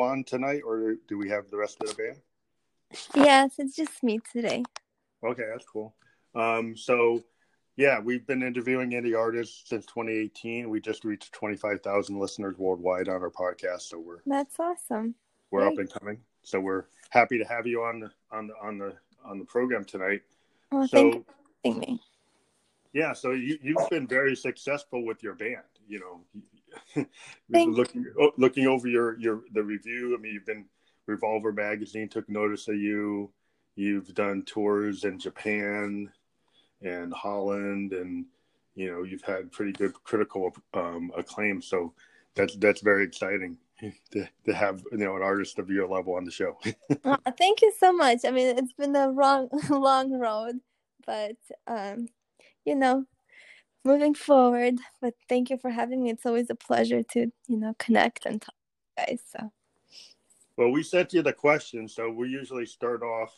you on tonight, or do we have the rest of the band? Yes, it's just me today. Okay, that's cool. So, yeah, we've been interviewing indie artists since 2018. We just reached 25,000 listeners worldwide on our podcast. So we're that's awesome. We're Great. Up and coming. So we're happy to have you on the program tonight. Oh, so, thank you. Yeah, so you've been very successful with your band. You know, looking over the review. I mean, you've been Revolver Magazine took notice of you. You've done tours in Japan and Holland, and you know you've had pretty good critical acclaim. So that's very exciting to have an artist of your level on the show. Well, thank you so much. I mean, it's been a long road, but moving forward. But thank you for having me. It's always a pleasure to connect and talk to you guys. So. Well, we sent you the question, so we usually start off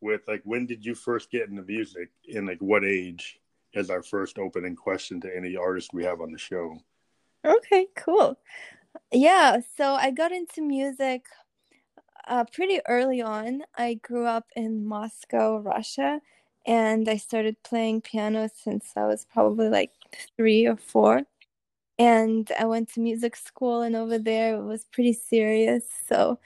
with, like, when did you first get into music, and, like, what age is our first opening question to any artist we have on the show. Okay, cool. Yeah, so I got into music pretty early on. I grew up in Moscow, Russia, and I started playing piano since I was probably, like, 3 or 4. And I went to music school, and over there it was pretty serious. So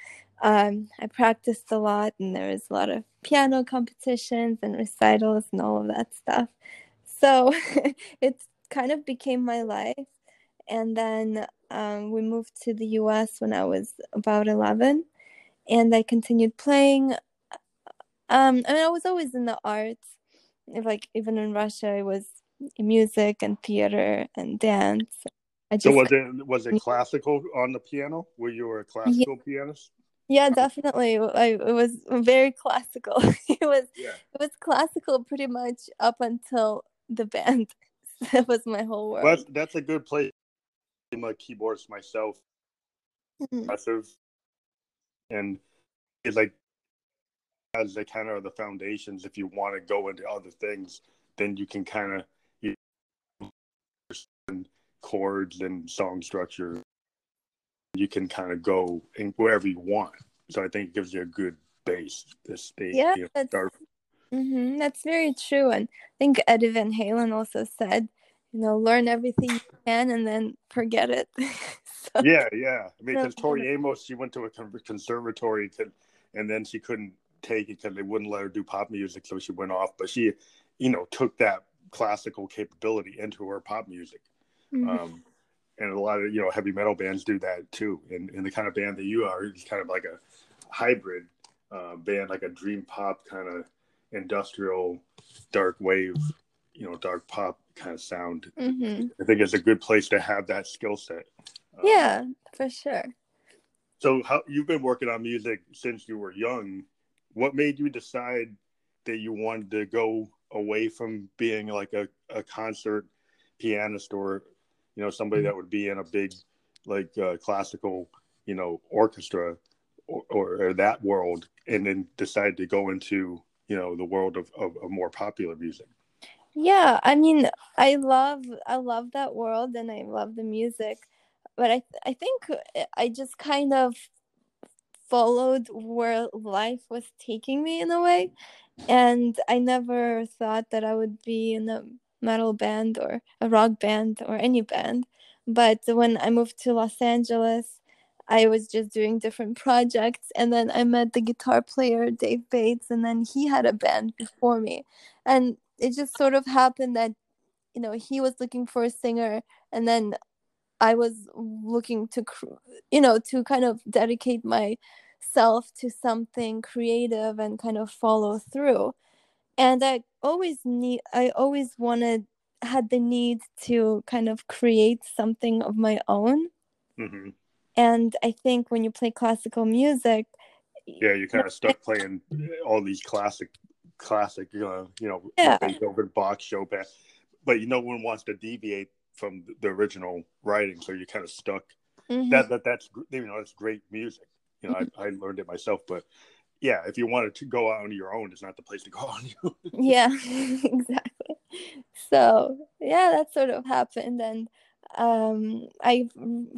I practiced a lot, and there was a lot of piano competitions and recitals and all of that stuff. So it kind of became my life. And then we moved to the U.S. when I was about 11, and I continued playing. I was always in the arts. Like, even in Russia, it was music and theater and dance. So was it classical on the piano? Were you a classical pianist? Yeah, definitely. It was very classical. It was classical pretty much up until the band. That was my whole world. Well, that's a good place. I'm a keyboardist myself. Impressive. And it's like as the kind of the foundations. If you want to go into other things, then you can kind of chords and song structure, you can kind of go in wherever you want. So I think it gives you a good base to stay. Yeah, that's very true. And I think Eddie Van Halen also said, learn everything you can and then forget it. So, yeah. I mean, because Tori Amos, she went to a conservatory and then she couldn't take it because they wouldn't let her do pop music, so she went off. But she, took that classical capability into her pop music. And a lot of heavy metal bands do that too, and the kind of band that you are is kind of like a hybrid band, like a dream pop kind of industrial dark wave, dark pop kind of sound. I think it's a good place to have that skill set. Yeah, for sure. So how you've been working on music since you were young. What made you decide that you wanted to go away from being like a concert pianist or somebody that would be in a big, like, classical, orchestra or that world, and then decide to go into, the world of more popular music? Yeah, I mean, I love that world, and I love the music. But I think I just kind of followed where life was taking me in a way. And I never thought that I would be in a metal band or a rock band or any band. But when I moved to Los Angeles, I was just doing different projects, and then I met the guitar player Dave Bates, and then he had a band before me, and it just sort of happened that he was looking for a singer, and then I was looking to to kind of dedicate myself to something creative and kind of follow through. And I always had the need to kind of create something of my own. And I think when you play classical music, you're kind of stuck playing all these classic, Beethoven, Bach, Chopin, but no one wants to deviate from the original writing, so you're kind of stuck. That's that's great music. I learned it myself, but. Yeah, if you wanted to go out on your own, it's not the place to go on your own. Yeah, exactly. So, that sort of happened. And I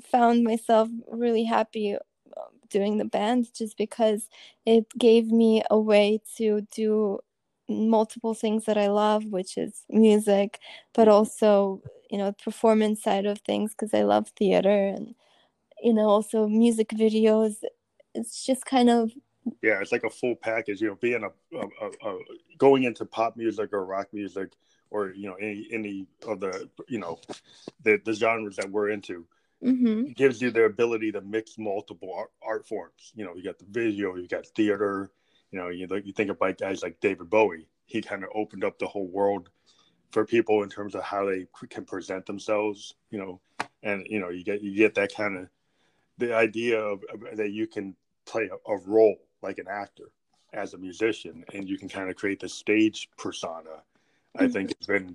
found myself really happy doing the band, just because it gave me a way to do multiple things that I love, which is music, but also, you know, the performance side of things, because I love theater, and, you know, also music videos. It's just kind of, yeah, it's like a full package, you know, being a going into pop music or rock music, or, you know, any of the, you know, the genres that we're into. Mm-hmm. It gives you the ability to mix multiple art forms. You know, you got the visual, you got theater, you know, you think about guys like David Bowie. He kind of opened up the whole world for people in terms of how they can present themselves, you know, and, you know, you get that kind of, the idea of that you can play a role like an actor as a musician, and you can kind of create the stage persona. I think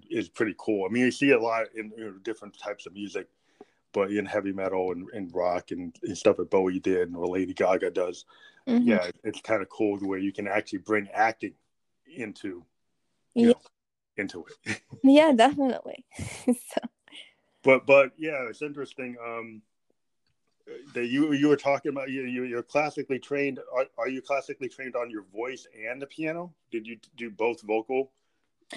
is pretty cool. I mean, you see a lot in, you know, different types of music, but in heavy metal and rock and stuff that Bowie did and Lady Gaga does. Mm-hmm. Yeah, it's kind of cool where you can actually bring acting into, you know, into it. Yeah, definitely. So. But yeah, it's interesting that you were talking about. You're classically trained. Are you classically trained on your voice and the piano? Did you do both vocal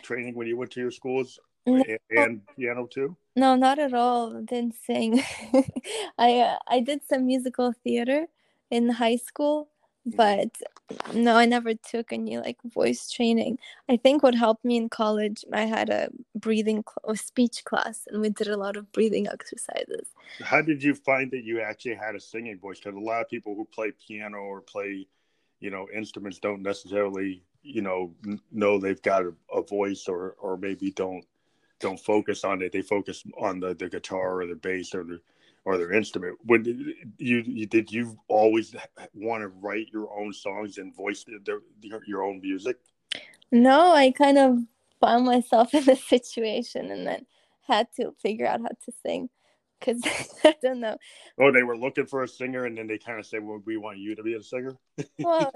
training when you went to your schools? No. And piano too? No, not at all. I didn't sing. I did some musical theater in high school, but no, I never took any like voice training. I think what helped me in college, I had a breathing or speech class, and we did a lot of breathing exercises. How did you find that you actually had a singing voice? Because a lot of people who play piano or play, you know, instruments don't necessarily, you know they've got a voice, or maybe don't focus on it. They focus on the guitar or the bass or their instrument. When did you always want to write your own songs and voice your own music? No, I kind of found myself in this situation and then had to figure out how to sing, because I don't know. Oh, they were looking for a singer, and then they kind of said, well, we want you to be a singer? Well,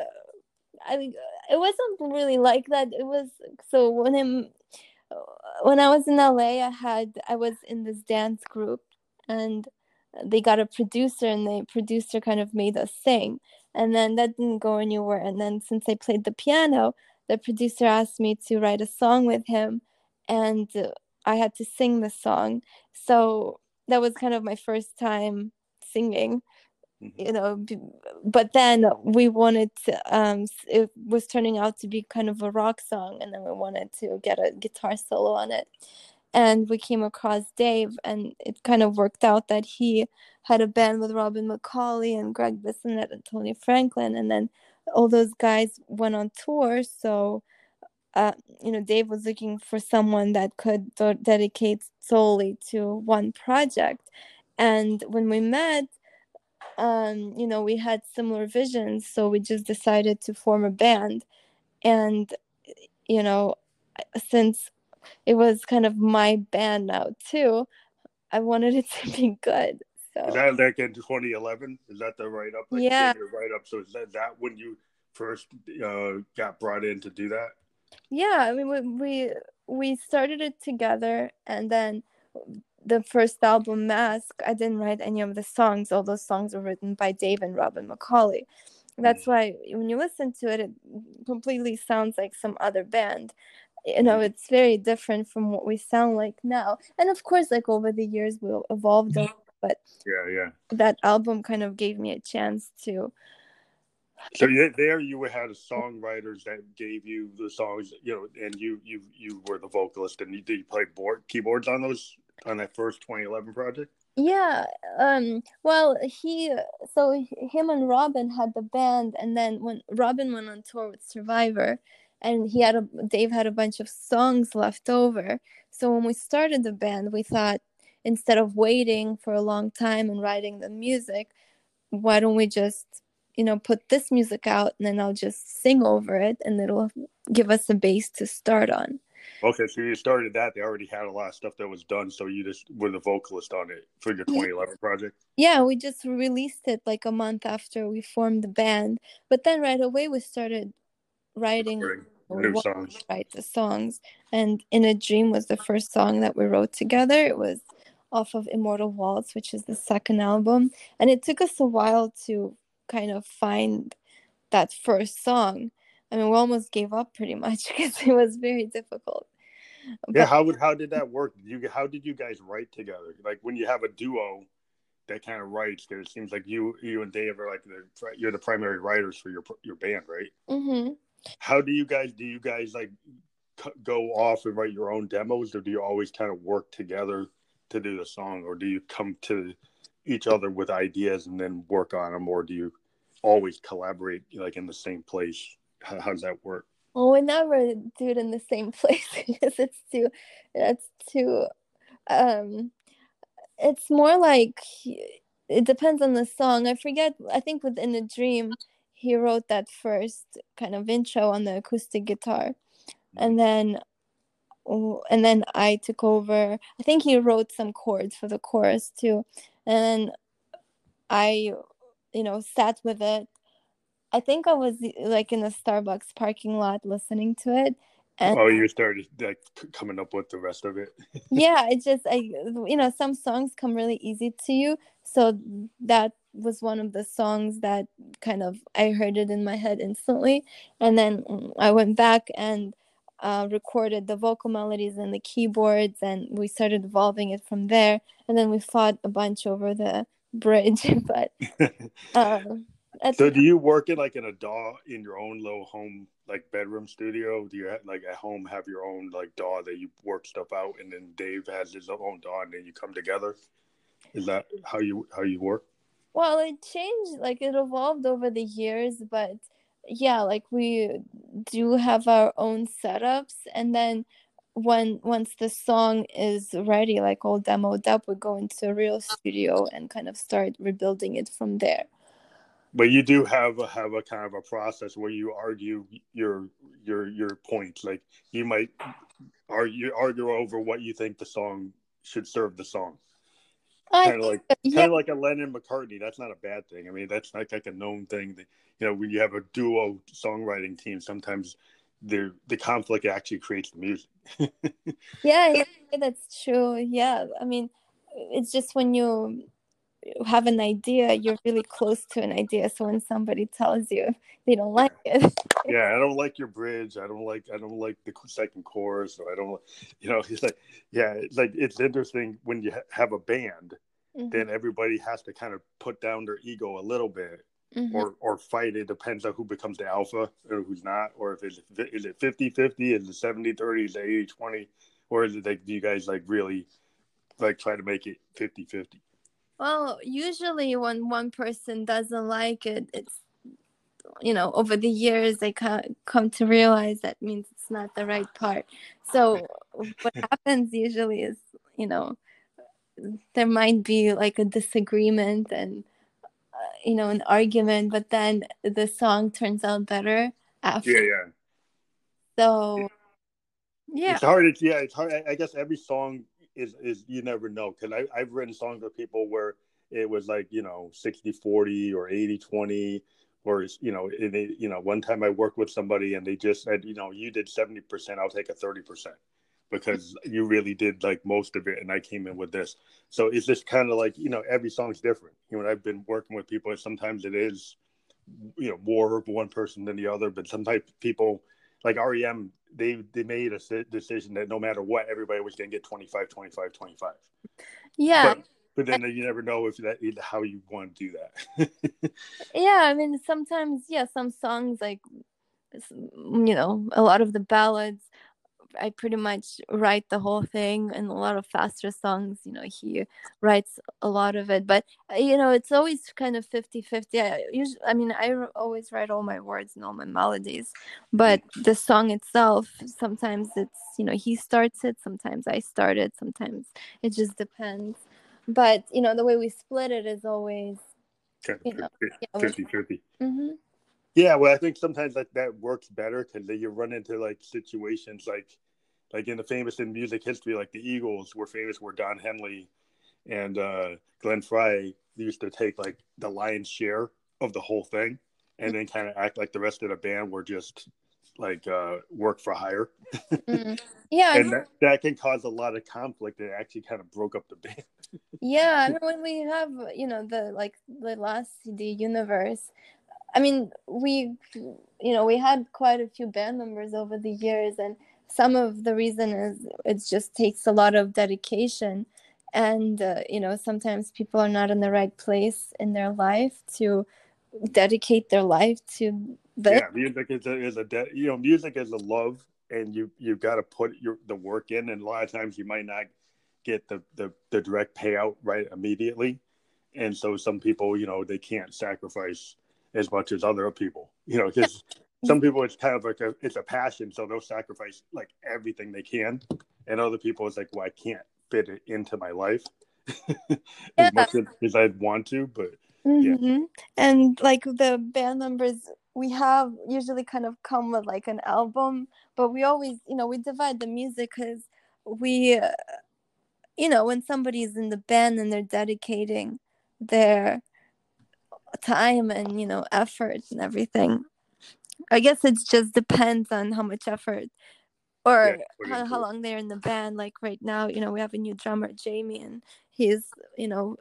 I mean, it wasn't really like that. It was, so when I was in LA, I was in this dance group, and they got a producer, and the producer kind of made us sing, and then that didn't go anywhere. And then since I played the piano, the producer asked me to write a song with him, and I had to sing the song. So that was kind of my first time singing, you know. But then we wanted to, it was turning out to be kind of a rock song, and then we wanted to get a guitar solo on it, and we came across Dave, and it kind of worked out that he had a band with Robin McAuley and Greg Bissonette and Tony Franklin, and then all those guys went on tour. So you know, Dave was looking for someone that could dedicate solely to one project, and when we met, you know, we had similar visions, so we just decided to form a band. And, you know, since it was kind of my band now too, I wanted it to be good. So is that like in 2011? Is that the write-up? Like, yeah, the write-up. So is that when you first got brought in to do that? Yeah, I mean, we started it together, and then the first album, Mask, I didn't write any of the songs. All those songs were written by Dave and Robin McAuley. That's why when you listen to it, it completely sounds like some other band. You know, it's very different from what we sound like now. And of course, like over the years, we evolved. But yeah, that album kind of gave me a chance to. So there you had songwriters that gave you the songs, you know, and you were the vocalist, and you played keyboards on those. On that first 2011 project? Yeah. Well, him and Robin had the band, and then when Robin went on tour with Survivor, and Dave had a bunch of songs left over. So when we started the band, we thought, instead of waiting for a long time and writing the music, why don't we just, you know, put this music out, and then I'll just sing over it, and it'll give us a base to start on. Okay, so you started that. They already had a lot of stuff that was done, so you just were the vocalist on it for your 2011 project? Yeah, we just released it like a month after we formed the band. But then right away we started writing new songs. Write the songs. And In a Dream was the first song that we wrote together. It was off of Immortal Waltz, which is the second album. And it took us a while to kind of find that first song. I mean, we almost gave up pretty much because it was very difficult. Yeah, how did that work? How did you guys write together? Like when you have a duo that kind of writes, because it seems like you and Dave are like you're the primary writers for your band, right? Mm-hmm. How do you guys like go off and write your own demos, or do you always kind of work together to do the song, or do you come to each other with ideas and then work on them, or do you always collaborate like in the same place? How does that work? Well, we never do it in the same place because it's too it's more like it depends on the song. I forget, I think within a dream he wrote that first kind of intro on the acoustic guitar, and then I took over. I think he wrote some chords for the chorus too, and I sat with it. I think I was like in the Starbucks parking lot listening to it. And you started like coming up with the rest of it. Yeah, it just some songs come really easy to you. So that was one of the songs that kind of I heard it in my head instantly, and then I went back and recorded the vocal melodies and the keyboards, and we started evolving it from there. And then we fought a bunch over the bridge, but. So do you work it like in your own little home like bedroom studio? Do you like at home have your own like DAW that you work stuff out, and then Dave has his own DAW, and then you come together? Is that how you work? Well, it changed, like it evolved over the years, but yeah, like we do have our own setups, and then once the song is ready, like all demoed up, we go into a real studio and kind of start rebuilding it from there. But you do have a kind of a process where you argue your points. Like you might argue over what you think the song should serve the song. Kind of like a Lennon McCartney. That's not a bad thing. I mean, that's like a known thing that, when you have a duo songwriting team, sometimes the conflict actually creates the music. Yeah, that's true. Yeah, I mean, it's just when you have an idea, you're really close to an idea, so when somebody tells you they don't like it, I don't like your bridge, I don't like the second chorus, or I don't, it's like, it's interesting when you have a band, mm-hmm. then everybody has to kind of put down their ego a little bit, mm-hmm. or fight. It depends on who becomes the alpha or who's not, or if it's, is it 50-50, is it 70-30, is it 80-20, or is it like, do you guys like really like try to make it 50-50? Well, usually when one person doesn't like it, it's, over the years, they come to realize that means it's not the right part. So what happens usually is, there might be like a disagreement and, an argument, but then the song turns out better after. Yeah. So, yeah. It's hard. I guess every song is you never know, because I've written songs with people where it was like 60-40 or 80-20, or one time I worked with somebody and they just said, you did 70%, I'll take a 30%, because you really did like most of it, and I came in with this. So it's just kind of like every song's different. I've been working with people, and sometimes it is more of one person than the other, but sometimes people like REM, they made a decision that no matter what, everybody was going to get 25. Yeah. But then you never know if that is how you want to do that. Yeah. I mean, sometimes, some songs, like, a lot of the ballads, I pretty much write the whole thing, and a lot of faster songs, he writes a lot of it, but it's always kind of 50-50. I always write all my words and all my melodies, but the song itself, sometimes it's, he starts it, sometimes I start it, sometimes it just depends. But, the way we split it is always 50-50. Mm-hmm. Yeah, well, I think sometimes like that works better, because you run into like situations like in the famous in music history, like the Eagles were famous, where Don Henley and Glenn Frey used to take like the lion's share of the whole thing, and then kind of act like the rest of the band were just like work for hire. Mm-hmm. Yeah, and that can cause a lot of conflict. It actually kind of broke up the band. Yeah, I mean, when we have, you know, the last CD, Universe, I mean, we had quite a few band members over the years, and some of the reason is it just takes a lot of dedication, and sometimes people are not in the right place in their life to dedicate their life to this. Yeah, music is a love, and you've got to put the work in, and a lot of times you might not get the direct payout right immediately, and so some people, they can't sacrifice as much as other people, because some people it's kind of like it's a passion, so they'll sacrifice like everything they can, and other people it's like, well, I can't fit it into my life as much as I'd want to, but mm-hmm. yeah. And like the band members we have usually kind of come with like an album, but we always, we divide the music because we, when somebody's in the band and they're dedicating their time and effort and everything, I guess it just depends on how much effort or how long they're in the band. Like right now, we have a new drummer, Jamie, and he's in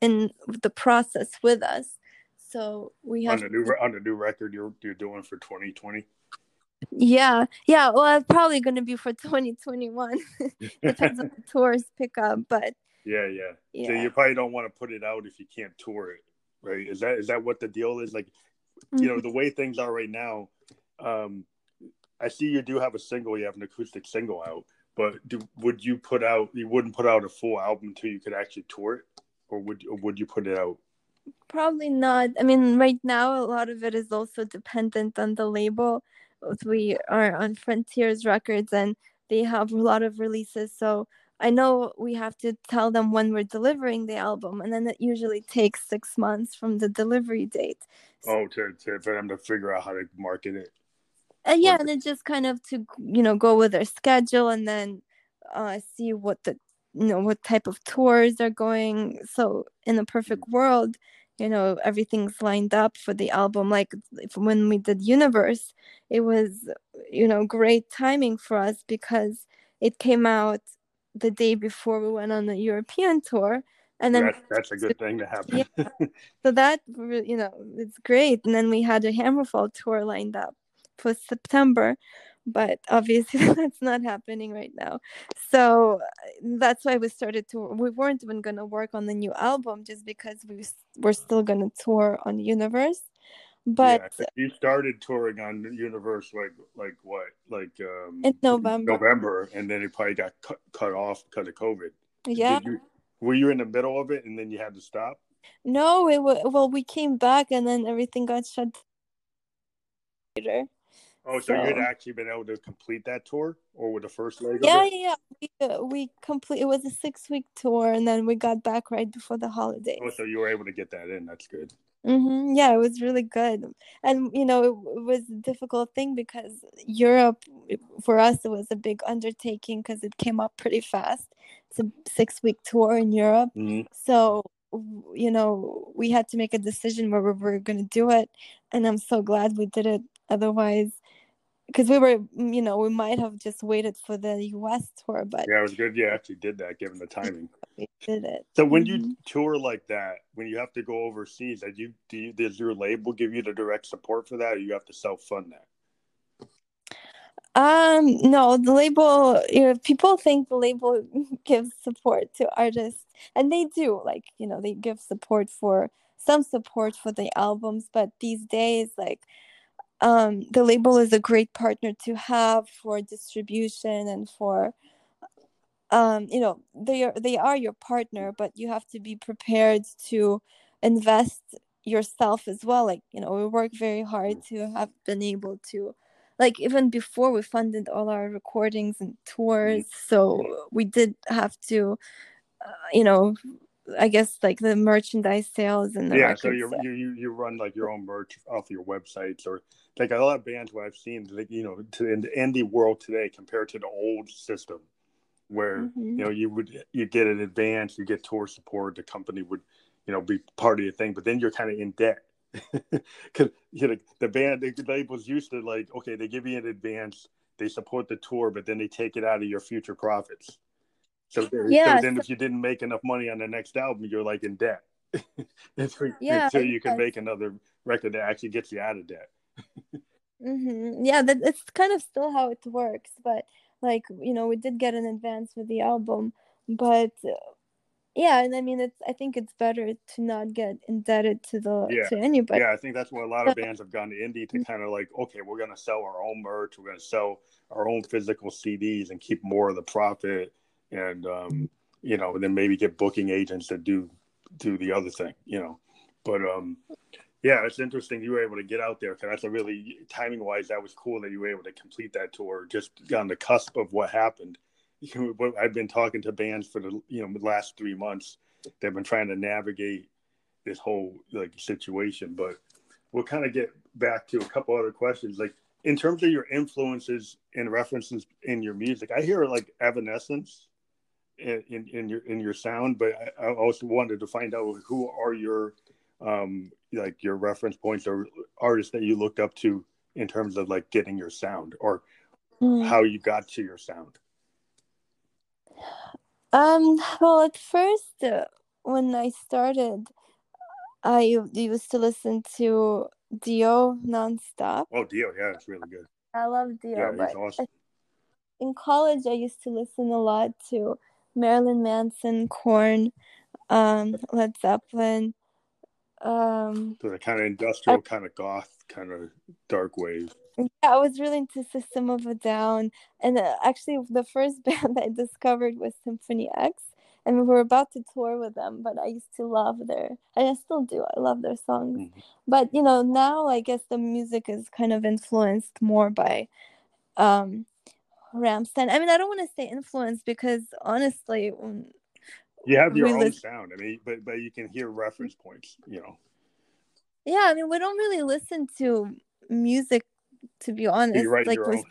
the process with us, so we have on the new record you're doing for 2020. Yeah well, it's probably going to be for 2021. Depends on the tours pick up, but yeah. So you probably don't want to put it out if you can't tour it. Right. Is that what the deal is? Like, the way things are right now, I see you do have a single, you have an acoustic single out, but you wouldn't put out a full album until you could actually tour it, or would you put it out? Probably not. I mean, right now, a lot of it is also dependent on the label. We are on Frontiers Records, and they have a lot of releases. So I know we have to tell them when we're delivering the album, and then it usually takes 6 months from the delivery date. For them to figure out how to market it. And it just kind of to, go with their schedule, and then see what the, what type of tours are going. So in a perfect world, everything's lined up for the album. Like when we did Universe, it was, great timing for us because it came out the day before we went on the European tour, and then that's a good thing to happen. Yeah. So that it's great, and then we had a Hammerfall tour lined up for September, but obviously that's not happening right now. So that's why we weren't even going to work on the new album, just because we're still going to tour on Universe. But yeah, you started touring on Universe like what? Like in November, and then it probably got cut off because of COVID. Yeah. Were you in the middle of it and then you had to stop? No, we came back and then everything got shut down. Oh, so you had actually been able to complete that tour, or with the first leg? Yeah. We complete. It was a 6-week tour, and then we got back right before the holidays. Oh, so you were able to get that in. That's good. Mm-hmm. Yeah, it was really good, and it was a difficult thing because Europe, for us, it was a big undertaking because it came up pretty fast. It's a 6-week tour in Europe, so we had to make a decision where we were going to do it, and I'm so glad we did it. Otherwise, because we were, we might have just waited for the U.S. tour, but yeah, it was good. You actually did that, given the timing. We did it. So when you tour like that, when you have to go overseas, does your label give you the direct support for that, or you have to self-fund that? No, the label. People think the label gives support to artists, and they do. Like they give support for the albums, but these days, like. The label is a great partner to have for distribution and for, they are your partner, but you have to be prepared to invest yourself as well. Like, we work very hard to have been able to, like, even before we funded all our recordings and tours. So we did have to, I guess like the merchandise sales and the records. So you run like your own merch off your websites, or like a lot of bands what I've seen, like, to in the indie world today compared to the old system, where you get an advance, you get tour support, the company would be part of your thing, but then you're kind of in debt because the label's used to like, okay, they give you an advance, they support the tour, but then they take it out of your future profits. So yeah, then if you didn't make enough money on the next album, you're like in debt until you can make another record that actually gets you out of debt. Mm-hmm. Yeah, that's kind of still how it works. But like, you know, we did get an advance with the album, but yeah, and I mean, I think it's better to not get indebted to anybody. Yeah, I think that's where a lot of bands have gone to indie to kind of like, okay, we're going to sell our own merch, we're going to sell our own physical CDs and keep more of the profit, and you know, then maybe get booking agents that do the other thing, you know. But yeah, it's interesting you were able to get out there, because that's a really, timing-wise, that was cool that you were able to complete that tour just on the cusp of what happened. You know, I've been talking to bands for the last 3 months. They've been trying to navigate this whole situation, but we'll kind of get back to a couple other questions. Like, in terms of your influences and references in your music, I hear like Evanescence in your sound, but I also wanted to find out who are your your reference points or artists that you looked up to in terms of like getting your sound or how you got to your sound. Well, at first, when I started, I used to listen to Dio nonstop. Oh, Dio, yeah, it's really good. I love Dio. Yeah, but he's awesome. In college, I used to listen a lot to Marilyn Manson, Korn, Led Zeppelin. So the kind of industrial, kind of goth, kind of dark wave. Yeah, I was really into System of a Down, and actually the first band I discovered was Symphony X, and we were about to tour with them, but I used to love and I still do, I love their songs. Mm-hmm. But, you know, now I guess the music is kind of influenced more by Rammstein. I mean, I don't want to say influenced, because honestly... You have your own sound, I mean, but you can hear reference points, you know. Yeah, I mean, we don't really listen to music, to be honest. You write your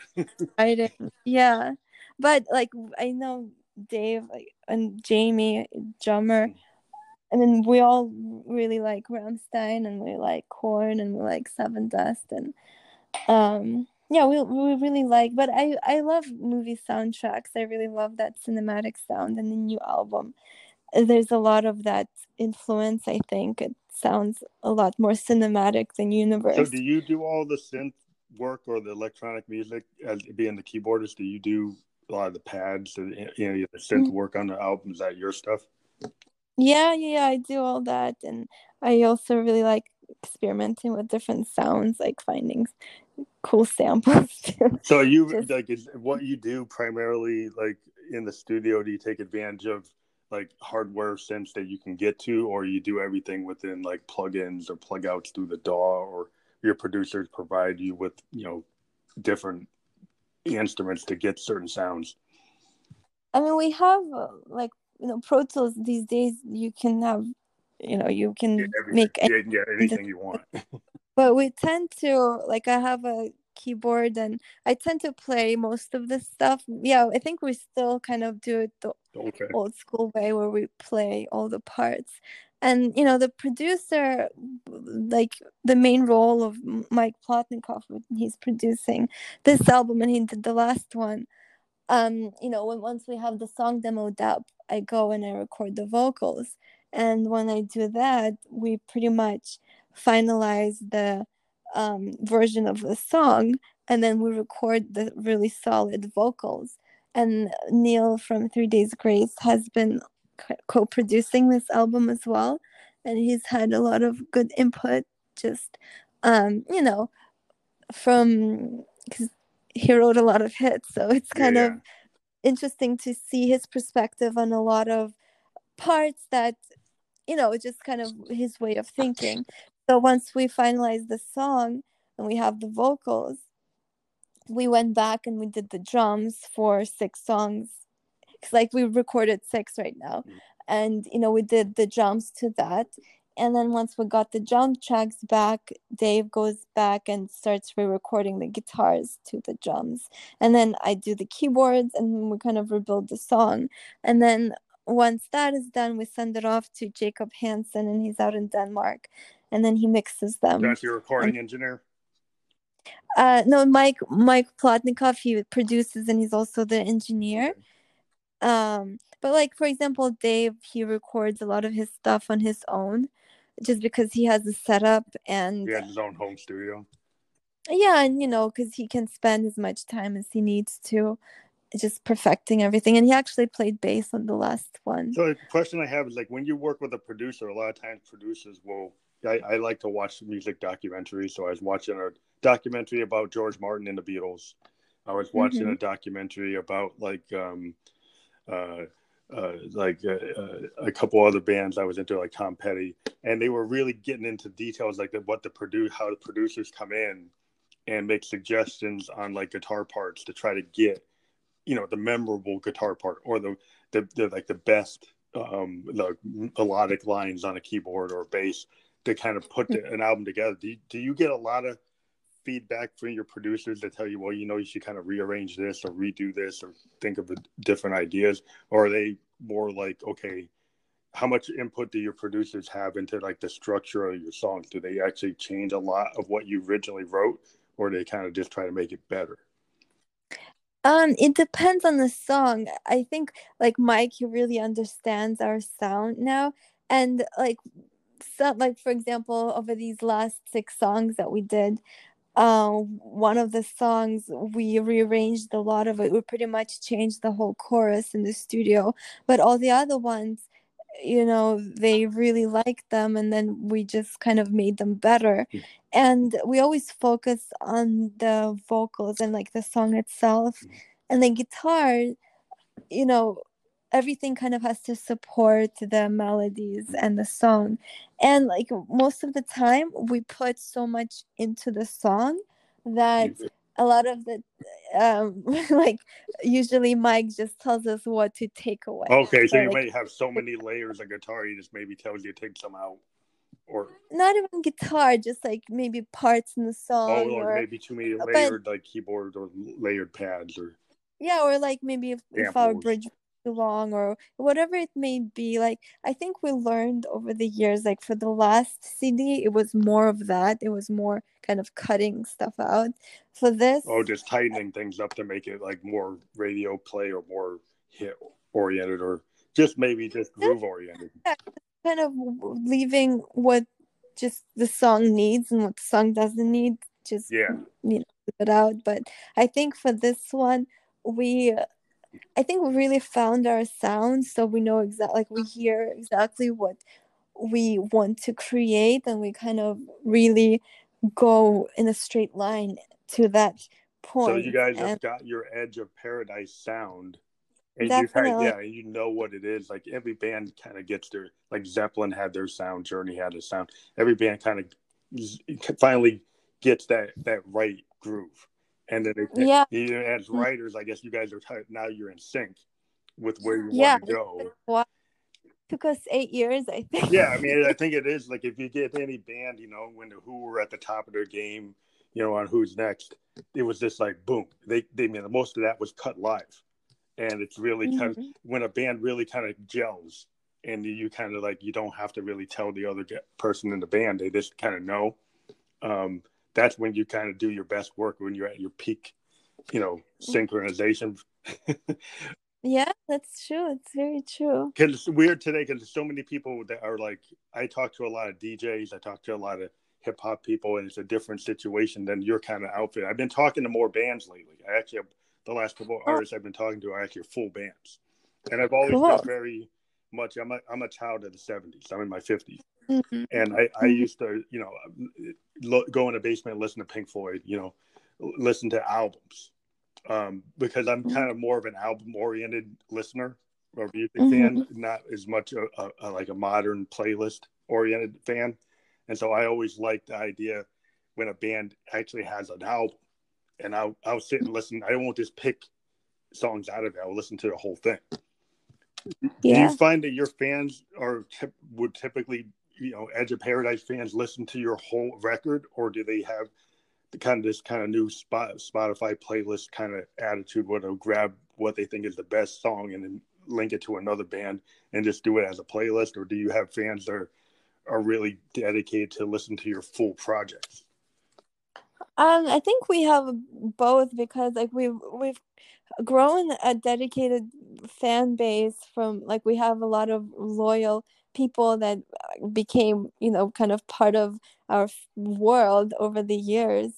own. Yeah, but like I know Dave and Jamie, drummer, I mean, we all really like Rammstein, and we like Korn, and we like Seven Dust, and yeah, we really like. But I love movie soundtracks. I really love that cinematic sound, and the new album, there's a lot of that influence. I think it sounds a lot more cinematic than Universe. So do you do all the synth work or the electronic music as being the keyboardist? Do you do a lot of the pads and the synth work on the album? Is that your stuff? Yeah, I do all that, and I also really like experimenting with different sounds, like finding cool samples. So you is what you do primarily like in the studio? Do you take advantage of like hardware synths that you can get to, or you do everything within like plugins or plug outs through the DAW, or your producers provide you with, you know, different instruments to get certain sounds? I mean, we have Pro Tools these days. You can have, you can make anything you want. But we tend to, I have a keyboard, and I tend to play most of this stuff. Yeah, I think we still kind of do it the old school way, where we play all the parts. And, the producer, the main role of Mike Plotnikoff, he's producing this album, and he did the last one. Once we have the song demoed up, I go and I record the vocals. And when I do that, we pretty much finalize the version of the song, and then we record the really solid vocals. And Neil from 3 Days Grace has been co-producing this album as well, and he's had a lot of good input, just because he wrote a lot of hits, so it's kind of interesting to see his perspective on a lot of parts that, just kind of his way of thinking. So once we finalized the song and we have the vocals, we went back and we did the drums for 6 songs. It's we recorded 6 right now. And, we did the drums to that. And then once we got the drum tracks back, Dave goes back and starts re-recording the guitars to the drums. And then I do the keyboards, and we kind of rebuild the song. And then once that is done, we send it off to Jacob Hansen, and he's out in Denmark. And then he mixes them. That's your recording engineer? No, Mike Plotnikoff, he produces, and he's also the engineer. But like, for example, Dave, he records a lot of his stuff on his own just because he has a setup and he has his own home studio. Yeah, and you know, because he can spend as much time as he needs to just perfecting everything. And he actually played bass on the last one. So the question I have is like, when you work with a producer, a lot of times producers will, I like to watch music documentaries. So I was watching a documentary about George Martin and the Beatles. I was watching a documentary about a couple other bands I was into, like Tom Petty, and they were really getting into details like how the producers come in and make suggestions on like guitar parts to try to get, you know, the memorable guitar part or the like the best the melodic lines on a keyboard or bass to kind of put an album together. Do you get a lot of feedback from your producers that tell you, well, you know, you should kind of rearrange this or redo this or think of different ideas? Or are they more like, okay, how much input do your producers have into like the structure of your songs? Do they actually change a lot of what you originally wrote, or do they kind of just try to make it better? It depends on the song. I think like Mike, he really understands our sound now, and like for example, over these last 6 songs that we did, one of the songs we rearranged a lot of it. We pretty much changed the whole chorus in the studio, but all the other ones, you know, they really liked them, and then we just kind of made them better. And we always focus on the vocals and like the song itself, and the guitar, you know, everything kind of has to support the melodies and the song. And like most of the time we put so much into the song that a lot of the like usually Mike just tells us what to take away. Okay, so you like, might have so many layers of guitar, he just maybe tells you to take some out. Or not even guitar, just like maybe parts in the song. Oh, or maybe too many layered like keyboard or layered pads or or like maybe if our bridge long or whatever it may be. Like I think we learned over the years, like for the last CD it was more of that, it was more kind of cutting stuff out. For this, just tightening things up to make it like more radio play or more hit oriented or just maybe just groove oriented. Yeah, kind of leaving what just the song needs and what the song doesn't need, just you know, leave it out. But I think for this one I think we really found our sound, so we know exactly, like we hear exactly what we want to create, and we kind of really go in a straight line to that point. So you guys have got your Edge of Paradise sound, and you know what it is. Like every band kind of gets their, like Zeppelin had their sound, Journey had their sound. Every band kind of finally gets that right groove. And then as writers, I guess you guys are tired. Now you're in sync with where you want to go. It took us 8 years, I think. Yeah, I mean, I think it is. Like, if you get any band, you know, when the Who were at the top of their game, you know, on Who's Next, it was just like, boom. They mean, most of that was cut live. And it's really kind of, when a band really kind of gels, and you kind of like, you don't have to really tell the other person in the band. They just kind of know. That's when you kind of do your best work, when you're at your peak, you know, synchronization. Yeah, that's true. It's very true. Because it's weird today, because there's so many people that are like, I talk to a lot of DJs, I talk to a lot of hip hop people, and it's a different situation than your kind of outfit. I've been talking to more bands lately. I actually have, the last couple of artists I've been talking to are actually full bands. And I've always been very much, I'm a child of the 70s. I'm in my 50s. Mm-hmm. And I used to, you know, go in a basement and listen to Pink Floyd, you know, listen to albums, because I'm kind of more of an album-oriented listener or music fan, not as much a like a modern playlist-oriented fan. And so I always liked the idea when a band actually has an album, and I'll sit and listen. I won't just pick songs out of it. I'll listen to the whole thing. Do you find that your fans would typically, you know, Edge of Paradise fans listen to your whole record, or do they have the kind of this kind of new Spotify playlist kind of attitude where they'll grab what they think is the best song and then link it to another band and just do it as a playlist? Or do you have fans that are really dedicated to listen to your full projects? I think we have both, because like we've grown a dedicated fan base from, like, we have a lot of loyal people that became, you know, kind of part of our world over the years.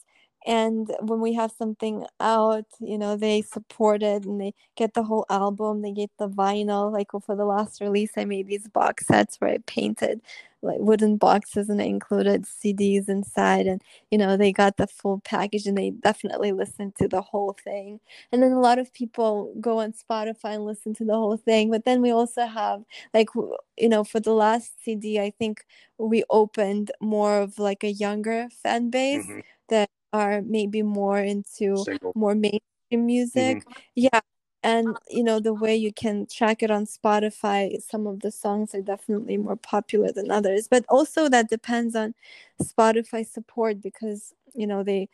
And when we have something out, you know, they support it and they get the whole album, they get the vinyl. Like for the last release, I made these box sets where I painted like wooden boxes and I included CDs inside, and, you know, they got the full package and they definitely listened to the whole thing. And then a lot of people go on Spotify and listen to the whole thing. But then we also have, like, you know, for the last CD, I think we opened more of like a younger fan base that are maybe more into more mainstream music. Yeah. And, you know, the way you can track it on Spotify, some of the songs are definitely more popular than others. But also that depends on Spotify support, because, you know, they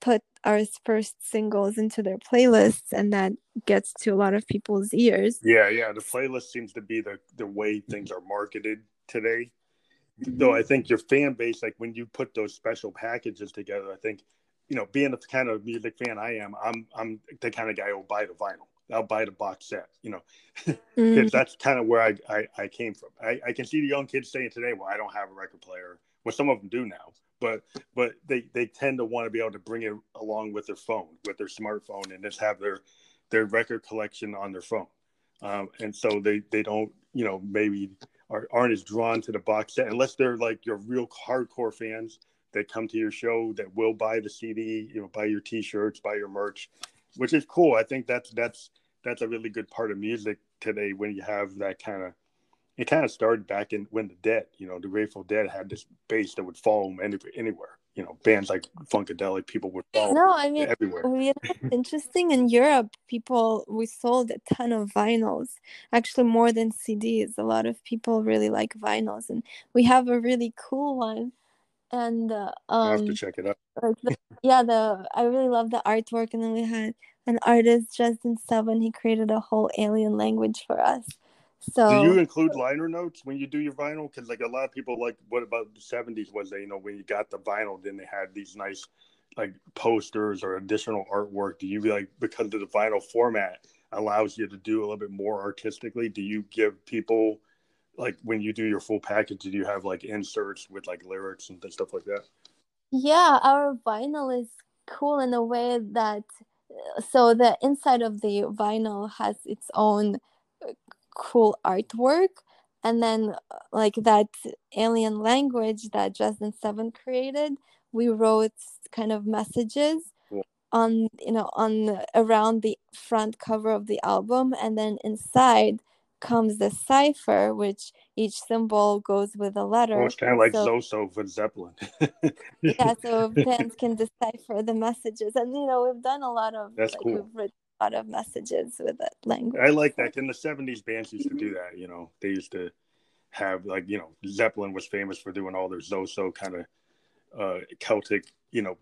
put our first singles into their playlists and that gets to a lot of people's ears. Yeah, yeah. The playlist seems to be the way things are marketed today. Though I think your fan base, like when you put those special packages together, I think, you know, being the kind of music fan I am, I'm the kind of guy who'll buy the vinyl. I'll buy the box set, you know, because that's kind of where I came from. I can see the young kids saying today, well, I don't have a record player. Well, some of them do now, but they tend to want to be able to bring it along with their phone, with their smartphone, and just have their record collection on their phone. And so they don't, you know, maybe aren't as drawn to the box set unless they're like your real hardcore fans that come to your show that will buy the CD, you know, buy your T-shirts, buy your merch, which is cool. I think that's a really good part of music today when you have that kind of. It kind of started back in when the Dead, you know, the Grateful Dead had this base that would follow them anywhere. You know, bands like Funkadelic, people would follow everywhere. You know, interesting, in Europe, we sold a ton of vinyls, actually more than CDs. A lot of people really like vinyls, and we have a really cool one. And I have to check it out. I really love the artwork, and then we had an artist, Justin Seven. He created a whole alien language for us. So, do you include liner notes when you do your vinyl? Because like a lot of people, like, what about the 70s was they, you know, when you got the vinyl, then they had these nice like posters or additional artwork. Do you, like, because of the vinyl format allows you to do a little bit more artistically, do you give people, like, when you do your full package, do you have like inserts with like lyrics and stuff like that? Yeah, our vinyl is cool in a way that, so the inside of the vinyl has its own cool artwork, and then like that alien language that Justin Seven created, we wrote kind of messages on, you know, on around the front cover of the album, and then inside comes the cipher, which each symbol goes with a letter. Well, it's kind of like Zoso for Zeppelin. Yeah, so fans can decipher the messages, and, you know, we've done a lot of We've lot of messages with that language. I like that. In the 70s, bands used to do that, you know. They used to have, like, you know, Zeppelin was famous for doing all their Zoso kind of Celtic, you know,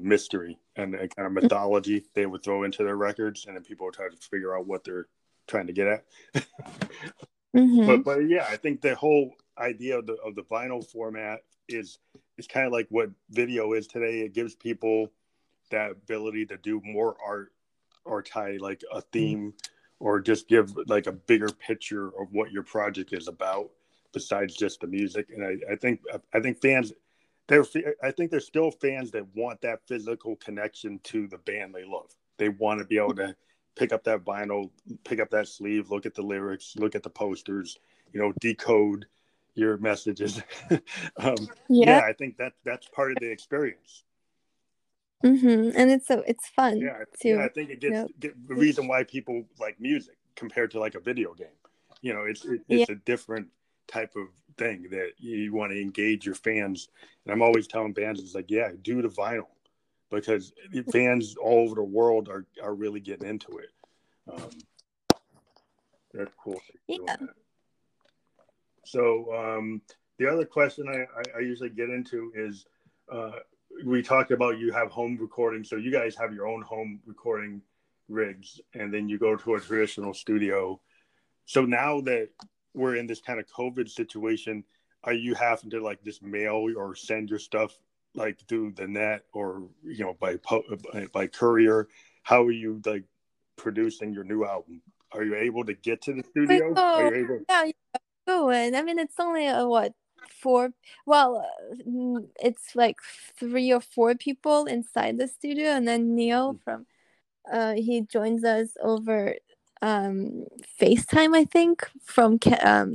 mystery and kind of mythology they would throw into their records, and then people would try to figure out what they're trying to get at. But yeah, I think the whole idea of the vinyl format is kind of like what video is today. It gives people that ability to do more art or tie like a theme, or just give like a bigger picture of what your project is about besides just the music. And I think fans, I think there's still fans that want that physical connection to the band they love. They want to be able to pick up that vinyl, pick up that sleeve, look at the lyrics, look at the posters, you know, decode your messages. Yeah, I think that's part of the experience. And it's fun. Yeah, I think it gets, you know, the reason why people like music compared to like a video game. You know, it's a different type of thing that you want to engage your fans. And I'm always telling bands, it's like, yeah, do the vinyl, because fans all over the world are really getting into it. That's cool. Yeah. So the other question I usually get into is. We talked about you have home recording, so you guys have your own home recording rigs, and then you go to a traditional studio. So now that we're in this kind of COVID situation, are you having to like just mail or send your stuff like do the net or, you know, by courier? How are you like producing your new album? Are you able to get to the studio? Are you able? Yeah, good. I mean, it's only it's like 3 or 4 people inside the studio, and then Neil from he joins us over FaceTime, I think, from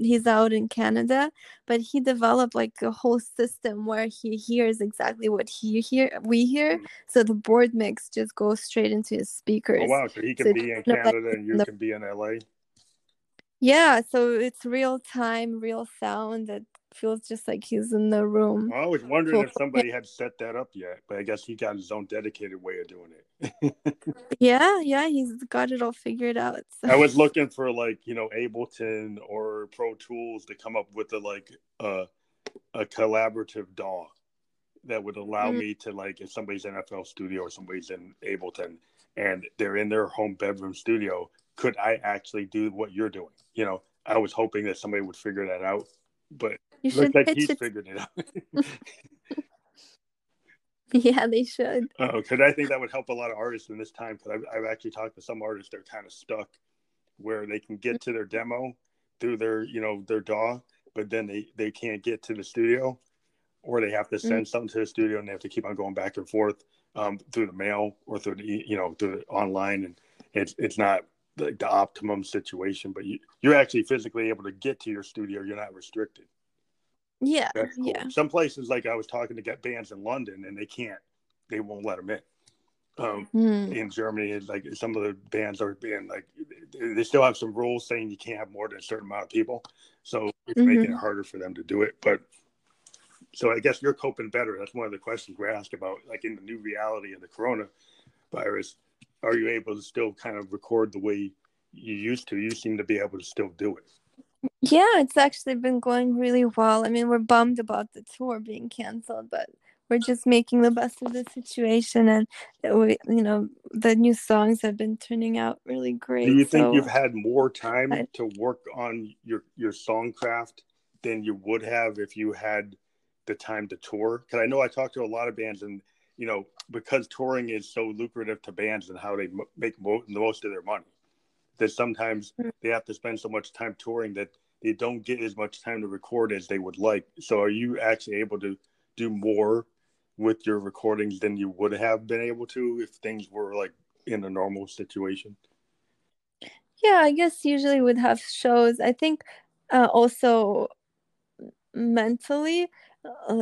he's out in Canada, but he developed like a whole system where he hears exactly what we hear, so the board mix just goes straight into his speakers. Oh wow! So he can be in Canada, like, and you can be in LA. Yeah, so it's real time, real sound that feels just like he's in the room. Well, I was wondering if somebody had set that up yet, but I guess he got his own dedicated way of doing it. yeah, he's got it all figured out. So. I was looking for like, you know, Ableton or Pro Tools to come up with a collaborative DAW that would allow me to, like, if somebody's in FL Studio or somebody's in Ableton and they're in their home bedroom studio, could I actually do what you're doing? You know, I was hoping that somebody would figure that out, but you looks like he's figured it out. Yeah, they should. Oh, because I think that would help a lot of artists in this time. Because I've actually talked to some artists that are kind of stuck, where they can get to their demo through their, you know, their DAW, but then they can't get to the studio, or they have to send something to the studio and they have to keep on going back and forth through the mail or through the, you know, through the online, and it's not like the optimum situation. But you're actually physically able to get to your studio. You're not restricted. Yeah, cool. Yeah. Some places, like I was talking to get bands in London, and they won't let them in. In Germany, it's like some of the bands are being like, they still have some rules saying you can't have more than a certain amount of people, so it's making it harder for them to do it. But so I guess you're coping better. That's one of the questions we asked about, like in the new reality of the coronavirus, are you able to still kind of record the way you used to? You seem to be able to still do it. Yeah, it's actually been going really well. I mean, we're bummed about the tour being canceled, but we're just making the best of the situation, and the new songs have been turning out really great. Do you think you've had more time to work on your song craft than you would have if you had the time to tour? Because I know I talked to a lot of bands, and you know, because touring is so lucrative to bands and how they make the most of their money, that sometimes they have to spend so much time touring that they don't get as much time to record as they would like. So are you actually able to do more with your recordings than you would have been able to if things were like in a normal situation? Yeah, I guess usually would have shows. I think also mentally,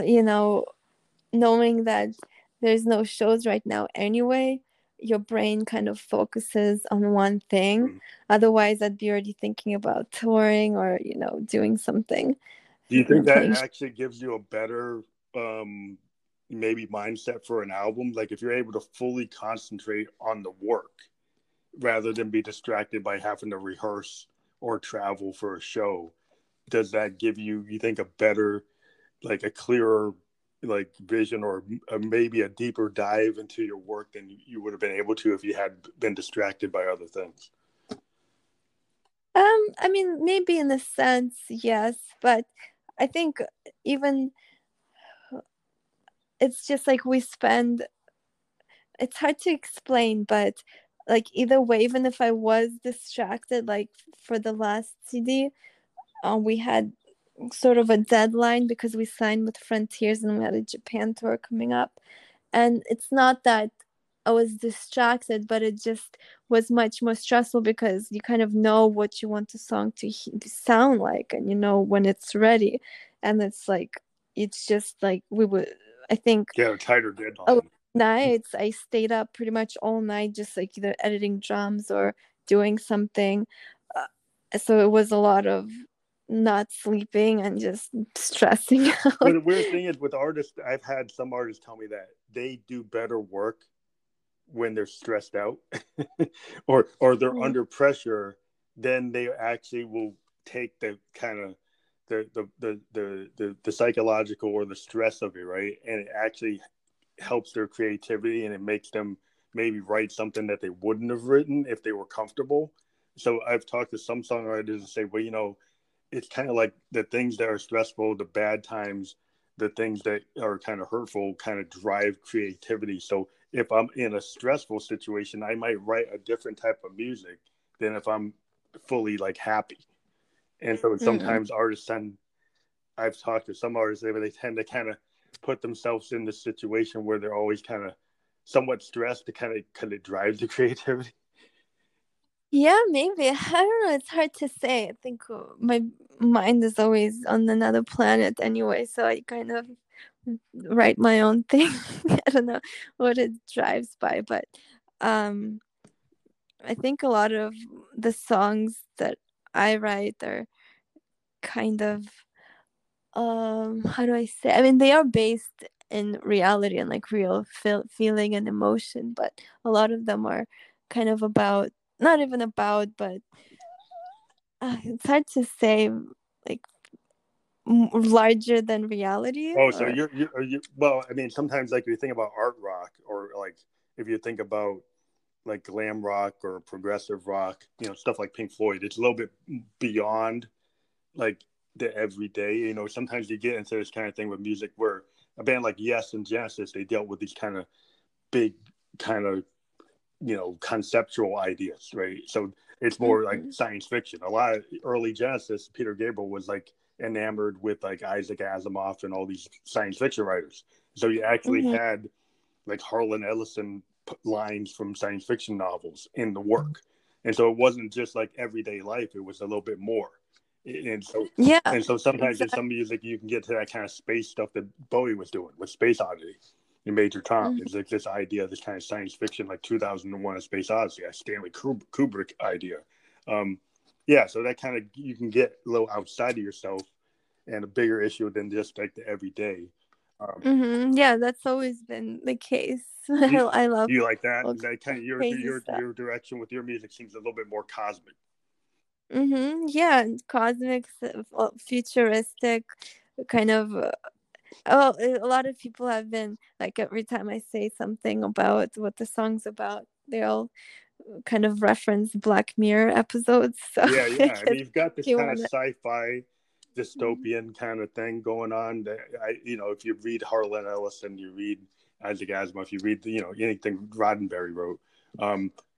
you know, knowing that there's no shows right now anyway, your brain kind of focuses on one thing. Otherwise, I'd be already thinking about touring or, you know, doing something. Do you think that actually gives you a better maybe mindset for an album? Like if you're able to fully concentrate on the work rather than be distracted by having to rehearse or travel for a show, does that give you think, a better, like a clearer, like vision or maybe a deeper dive into your work than you would have been able to if you had been distracted by other things? I mean, maybe in a sense, yes, but I think even it's just like it's hard to explain, but like either way, even if I was distracted, like for the last CD, we had sort of a deadline because we signed with Frontiers and we had a Japan tour coming up, and it's not that I was distracted, but it just was much more stressful because you kind of know what you want the song to sound like, and you know when it's ready, and it's like it's just like we would, I think, yeah, a tighter deadline. Nights I stayed up pretty much all night, just like either editing drums or doing something, so it was a lot of not sleeping and just stressing out. But the weird thing is with artists, I've had some artists tell me that they do better work when they're stressed out or they're under pressure, then they actually will take the kind of the psychological or the stress of it, right? And it actually helps their creativity, and it makes them maybe write something that they wouldn't have written if they were comfortable. So I've talked to some songwriters and say, well, you know, it's kind of like the things that are stressful, the bad times, the things that are kind of hurtful kind of drive creativity. So if I'm in a stressful situation, I might write a different type of music than if I'm fully like happy. And so sometimes artists tend, I've talked to some artists, they tend to kind of put themselves in the situation where they're always kind of somewhat stressed to kind of drive the creativity. Yeah, maybe. I don't know. It's hard to say. I think my mind is always on another planet anyway, so I kind of write my own thing. I don't know what it drives by, but I think a lot of the songs that I write are kind of how do I say? I mean, they are based in reality and like real feeling and emotion, but a lot of them are kind of about, not even about, but it's hard to say, like larger than reality. Oh, so you well, I mean, sometimes like you think about art rock, or like if you think about like glam rock or progressive rock, you know, stuff like Pink Floyd, it's a little bit beyond like the everyday, you know. Sometimes you get into this kind of thing with music where a band like Yes and Genesis, they dealt with these kind of big kind of, you know, conceptual ideas, right? So it's more like science fiction. A lot of early Genesis, Peter Gabriel was like enamored with like Isaac Asimov and all these science fiction writers. So you actually had like Harlan Ellison lines from science fiction novels in the work. And so it wasn't just like everyday life, it was a little bit more. And so sometimes in some music you can get to that kind of space stuff that Bowie was doing with Space Oddity and Major Tom. It's like this idea, this kind of science fiction, like 2001: A Space Odyssey, a Stanley Kubrick idea. Yeah, so that kind of, you can get a little outside of yourself and a bigger issue than just like the everyday. Yeah, that's always been the case. I love. You like that? That kind of your direction with your music seems a little bit more cosmic. Yeah, cosmic, futuristic, kind of. Oh, a lot of people have been like, every time I say something about what the song's about, they all kind of reference Black Mirror episodes. So yeah. I mean, you've got this kind of sci-fi dystopian kind of thing going on. That you know, if you read Harlan Ellison, you read Isaac Asimov, if you read, you know, anything Roddenberry wrote,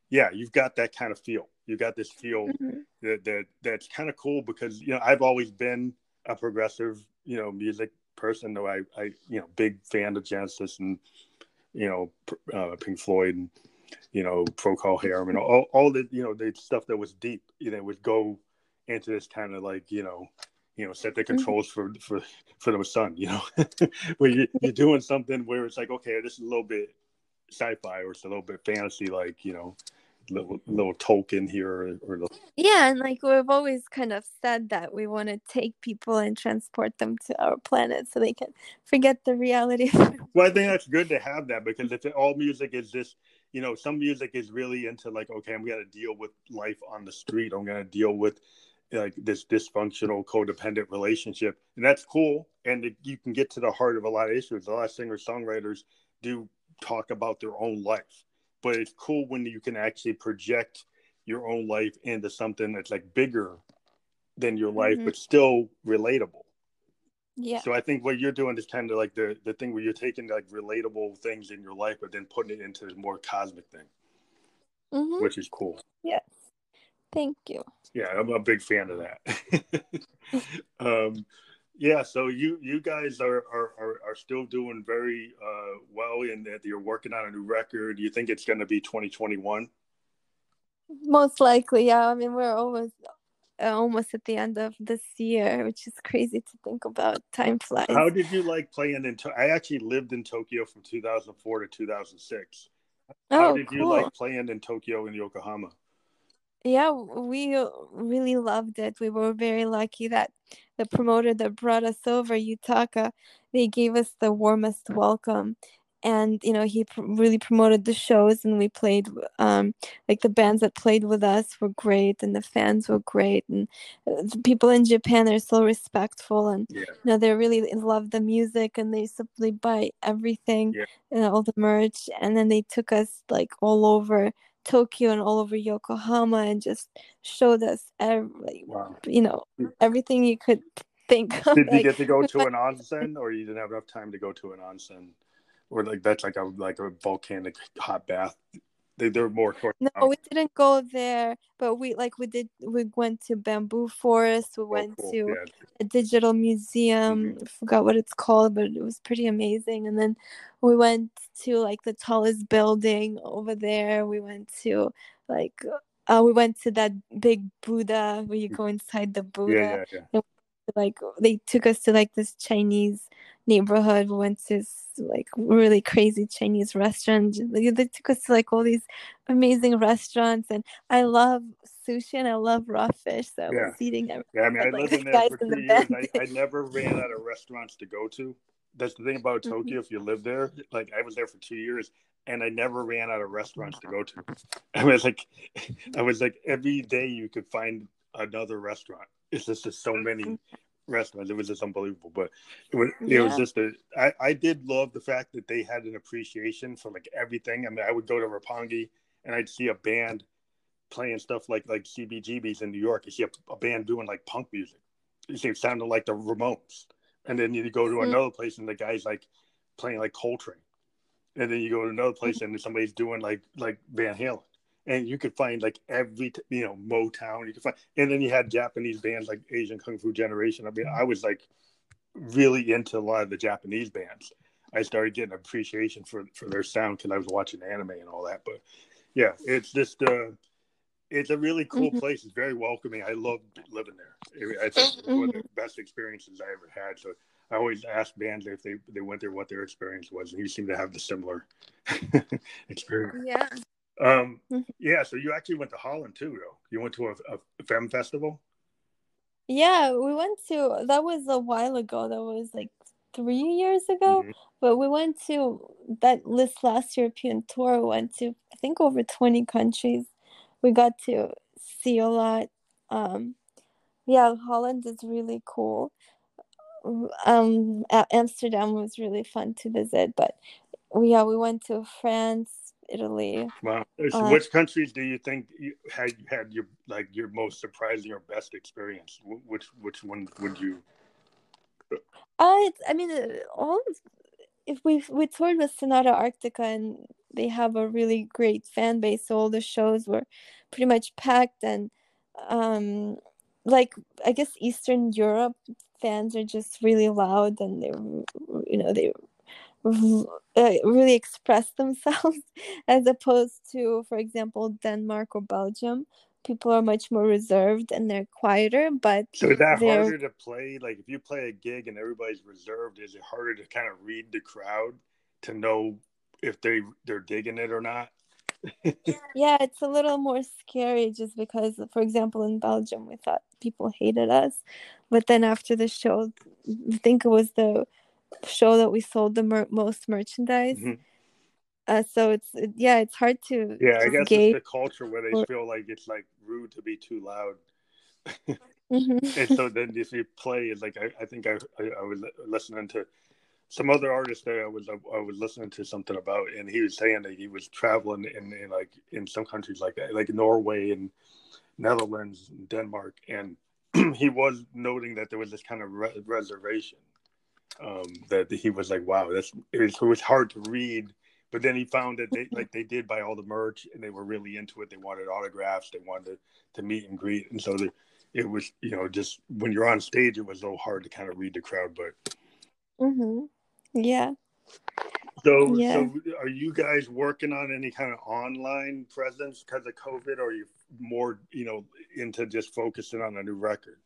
yeah, you've got that kind of feel. You've got this feel that's kind of cool because, you know, I've always been a progressive, you know, music person, though I you know, big fan of Genesis and, you know, Pink Floyd and, you know, Procol Harum and all the, you know, the stuff that was deep, you know, would go into this kind of like, you know, set the controls for the sun, you know, where you're doing something where it's like, okay, this is a little bit sci-fi, or it's a little bit fantasy, like, you know, little Tolkien here or yeah. And like we've always kind of said that we want to take people and transport them to our planet so they can forget the reality. Well, I think that's good to have that, because if all music is this, you know, some music is really into like, okay, I'm going to deal with life on the street, I'm going to deal with like this dysfunctional codependent relationship, and that's cool, and you can get to the heart of a lot of issues. A lot of singer-songwriters do talk about their own life, but it's cool when you can actually project your own life into something that's like bigger than your life, but still relatable. Yeah. So I think what you're doing is kind of like the thing where you're taking like relatable things in your life, but then putting it into this more cosmic thing, which is cool. Yes. Thank you. Yeah. I'm a big fan of that. Yeah, so you guys are still doing very well, in that you're working on a new record. You think it's going to be 2021? Most likely, yeah. I mean, we're almost at the end of this year, which is crazy to think about. Time flies. How did you like playing in Tokyo? I actually lived in Tokyo from 2004 to 2006. How did you like playing in Tokyo and Yokohama? Yeah, we really loved it. We were very lucky that the promoter that brought us over, Yutaka, they gave us the warmest welcome. And, you know, he really promoted the shows, and we played, like the bands that played with us were great, and the fans were great. And the people in Japan are so respectful, and, you know, they really love the music, and they simply buy everything, you know, all the merch. And then they took us like all over Tokyo and all over Yokohama and just showed us every, you know, everything you could think. Did you get to go to an onsen, or you didn't have enough time to go to an onsen, or like that's like a volcanic hot bath? They're more short. No, we didn't go there, but we went to bamboo forest. We went to a digital museum. Mm-hmm. I forgot what it's called, but it was pretty amazing. And then we went to like the tallest building over there. We went to we went to that big Buddha where you go inside the Buddha. Yeah, yeah, yeah. Like they took us to like this Chinese neighborhood. We went to this like really crazy Chinese restaurant. They took us to like all these amazing restaurants, and I love sushi and I love raw fish. So I was eating everything. Yeah, I mean, I lived in there for 3 years. I never ran out of restaurants to go to. That's the thing about Tokyo. If you live there, like I was there for 2 years, and I never ran out of restaurants to go to. I was like every day you could find another restaurant. It's just so many restaurants. It was just unbelievable. But it was just I did love the fact that they had an appreciation for like everything. I mean, I would go to Roppongi and I'd see a band playing stuff like CBGB's in New York. You see a band doing like punk music. You see it sounded like the Ramones. And then you go to another place and the guy's like playing like Coltrane. And then you go to another place and somebody's doing like Van Halen. And you could find like every, Motown. You could find, and then you had Japanese bands like Asian Kung Fu Generation. I mean, I was like really into a lot of the Japanese bands. I started getting appreciation for their sound because I was watching anime and all that. But yeah, it's just it's a really cool place. It's very welcoming. I loved living there. I think it was one of the best experiences I ever had. So I always asked bands if they went there what their experience was, and you seem to have the similar experience. Yeah. So you actually went to Holland too, though. You went to a femme festival? Yeah, we went to, that was a while ago. That was like 3 years ago. Mm-hmm. But we went to that last European tour. We went to, I think, over 20 countries. We got to see a lot. Holland is really cool. Amsterdam was really fun to visit. But we went to France, Italy. Wow. So which countries do you think you had your most surprising or best experience? Which one would you? If we toured with Sonata Arctica, and they have a really great fan base, so all the shows were pretty much packed, and I guess Eastern Europe fans are just really loud, and they really express themselves, as opposed to, for example, Denmark or Belgium. People are much more reserved and they're quieter. But so is that harder to play? Like if you play a gig and everybody's reserved, is it harder to kind of read the crowd to know if they're digging it or not? Yeah, it's a little more scary, just because, for example, in Belgium we thought people hated us, but then after the show, I think it was the show that we sold the most merchandise. Mm-hmm. So it's hard to I guess gauge. It's the culture where they feel like it's like rude to be too loud. Mm-hmm. And so then if you play, it's like I think I was listening to some other artist that I was listening to something about, and he was saying that he was traveling in some countries like that, like Norway and Netherlands and Denmark, and he was noting that there was this kind of reservation. That he was like, wow, it was hard to read. But then he found that they did buy all the merch, and they were really into it. They wanted autographs, they wanted to meet and greet, and so it was just when you're on stage, it was so hard to kind of read the crowd. But So are you guys working on any kind of online presence because of COVID, or are you more into just focusing on a new record?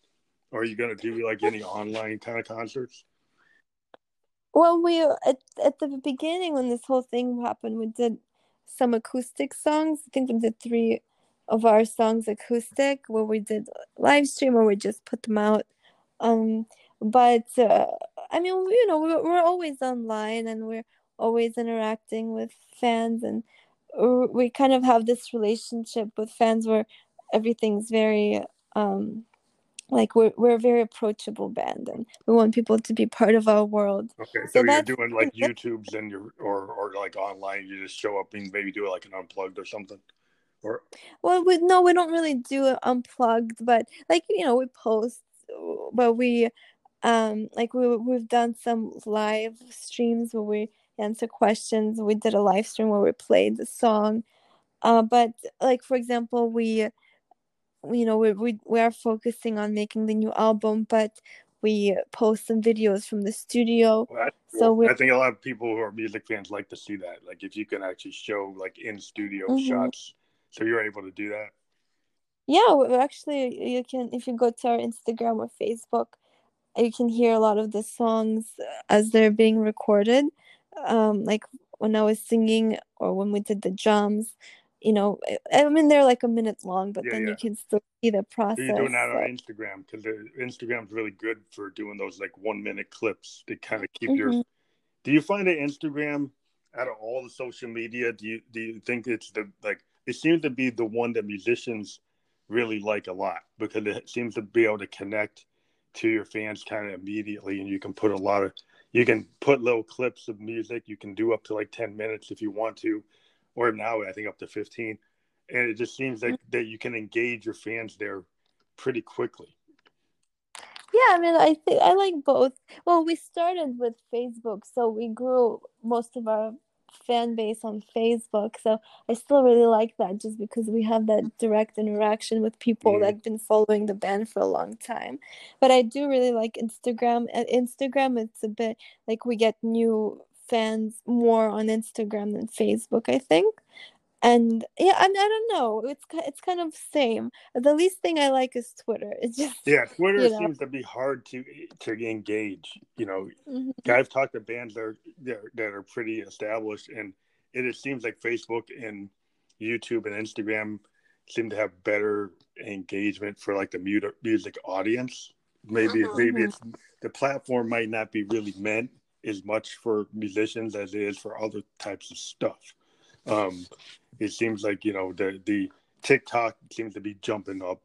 Or are you going to do like any online kind of concerts? Well, we at the beginning, when this whole thing happened, we did some acoustic songs. I think we did 3 of our songs acoustic, where we did live stream, or we just put them out. We're always online, and we're always interacting with fans, and we kind of have this relationship with fans where everything's very we're a very approachable band, and we want people to be part of our world. Okay, so you're doing like YouTubes and or like online, you just show up and maybe do like an unplugged or something? Or we don't really do unplugged, but we post, but we Like we've done some live streams where we answer questions. We did a live stream where we played the song. But like, for example, we are focusing on making the new album, but we post some videos from the studio. Well, so I think a lot of people who are music fans like to see that. Like if you can actually show like in studio shots, so you're able to do that. Yeah, well, actually you can, if you go to our Instagram or Facebook, you can hear a lot of the songs as they're being recorded. Like when I was singing or when we did the drums, you know, I mean, they're like a minute long, but you can still see the process. You're doing that on Instagram because Instagram's really good for doing those like 1 minute clips to kind of keep your. Do you find that Instagram, out of all the social media, do you think it's the, like, it seems to be the one that musicians really like a lot because it seems to be able to connect to your fans kind of immediately, and you can put you can put little clips of music. You can do up to like 10 minutes if you want to, or now I think up to 15, and it just seems like that you can engage your fans there pretty quickly. Yeah, I mean, I think I like both. Well, we started with Facebook, so we grew most of our fan base on Facebook, so I still really like that just because we have that direct interaction with people that have been following the band for a long time. But I do really like Instagram. At Instagram, it's a bit like we get new fans more on Instagram than Facebook, I think. And yeah, I don't know, it's kind of same. The least thing I like is Twitter. It's just Twitter seems to be hard to engage. You know, I've talked to bands that are pretty established, and it seems like Facebook and YouTube and Instagram seem to have better engagement for like the music audience. Maybe it's the platform might not be really meant as much for musicians as it is for other types of stuff. It seems like, you know, the TikTok seems to be jumping up.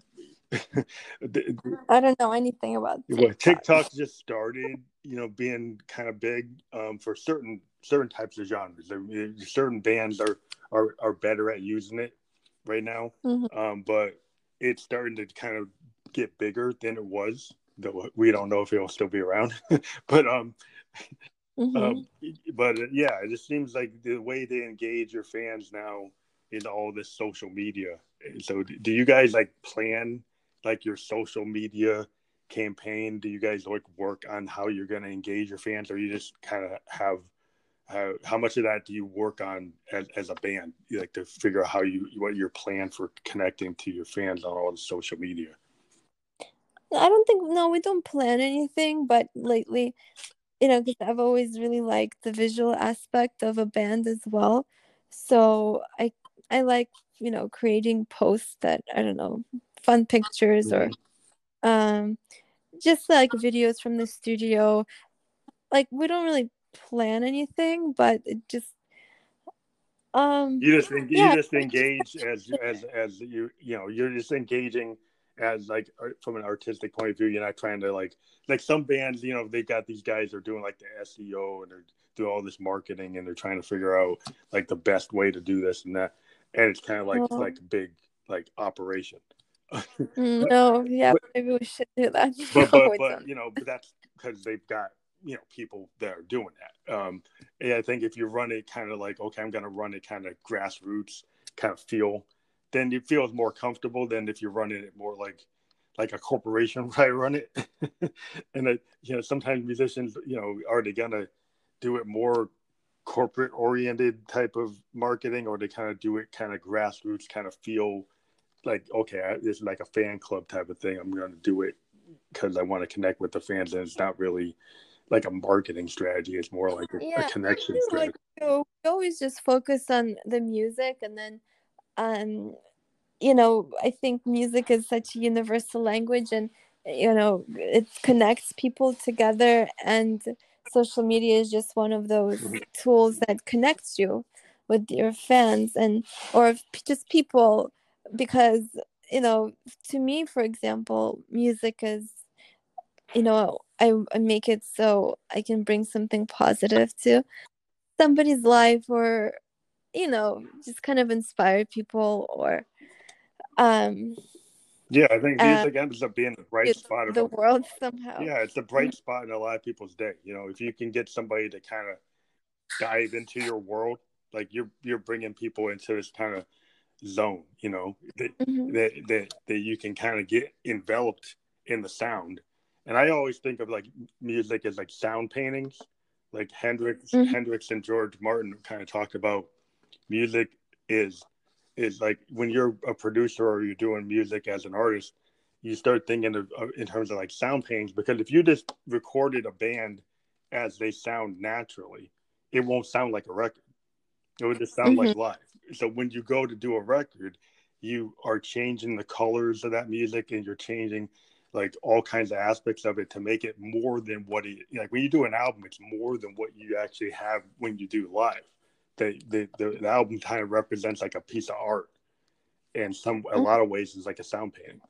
I don't know anything about TikTok. TikTok just started, you know, being kind of big for certain types of genres. Certain bands are better at using it right now, but it's starting to kind of get bigger than it was. Though we don't know if it will still be around, but yeah, it just seems like the way they engage your fans now is all this social media. So do you guys like plan like your social media campaign? Do you guys like work on how you're going to engage your fans, or you just kind of have how much of that do you work on as a band, you like to figure out what your plan for connecting to your fans on all the social media? We don't plan anything, but lately, you know, because I've always really liked the visual aspect of a band as well. So I like, you know, creating posts that, I don't know, fun pictures or just like videos from the studio. Like we don't really plan anything, but it just you just engage as you know, you're just engaging as like from an artistic point of view. You're not trying to like some bands, you know, they got these guys are doing like the SEO and they're doing all this marketing and they're trying to figure out like the best way to do this and that, and it's kind of like like big like operation. Maybe we should do that. But you know, but that's because they've got, you know, people that are doing that. And I think if you run it kind of like, okay, I'm gonna run it kind of grassroots kind of feel, then it feels more comfortable than if you're running it more like a corporation might run it. And you know, sometimes musicians, you know, are they gonna do it more corporate oriented type of marketing, or they kind of do it kind of grassroots kind of feel like, okay, it's like a fan club type of thing. I'm gonna do it because I want to connect with the fans, and it's not really like a marketing strategy. It's more like a connection strategy. We always just focus on the music, and then you know, I think music is such a universal language, and, you know, it connects people together, and social media is just one of those tools that connects you with your fans and or just people, because, you know, to me, for example, music is, you know, I make it so I can bring something positive to somebody's life, or, you know, just kind of inspire people, or Yeah, I think music ends up being the bright spot of the world somehow. Yeah, it's a bright spot in a lot of people's day. You know, if you can get somebody to kind of dive into your world, like you're bringing people into this kind of zone, you know, that that you can kind of get enveloped in the sound. And I always think of like music as like sound paintings, like Hendrix and George Martin kind of talk about music is like when you're a producer or you're doing music as an artist, you start thinking of in terms of like sound paintings, because if you just recorded a band as they sound naturally, it won't sound like a record. It would just sound like live. So when you go to do a record, you are changing the colors of that music and you're changing like all kinds of aspects of it to make it more than what it, like when you do an album, it's more than what you actually have when you do live. The album kind of represents like a piece of art, and a lot of ways is like a sound painting.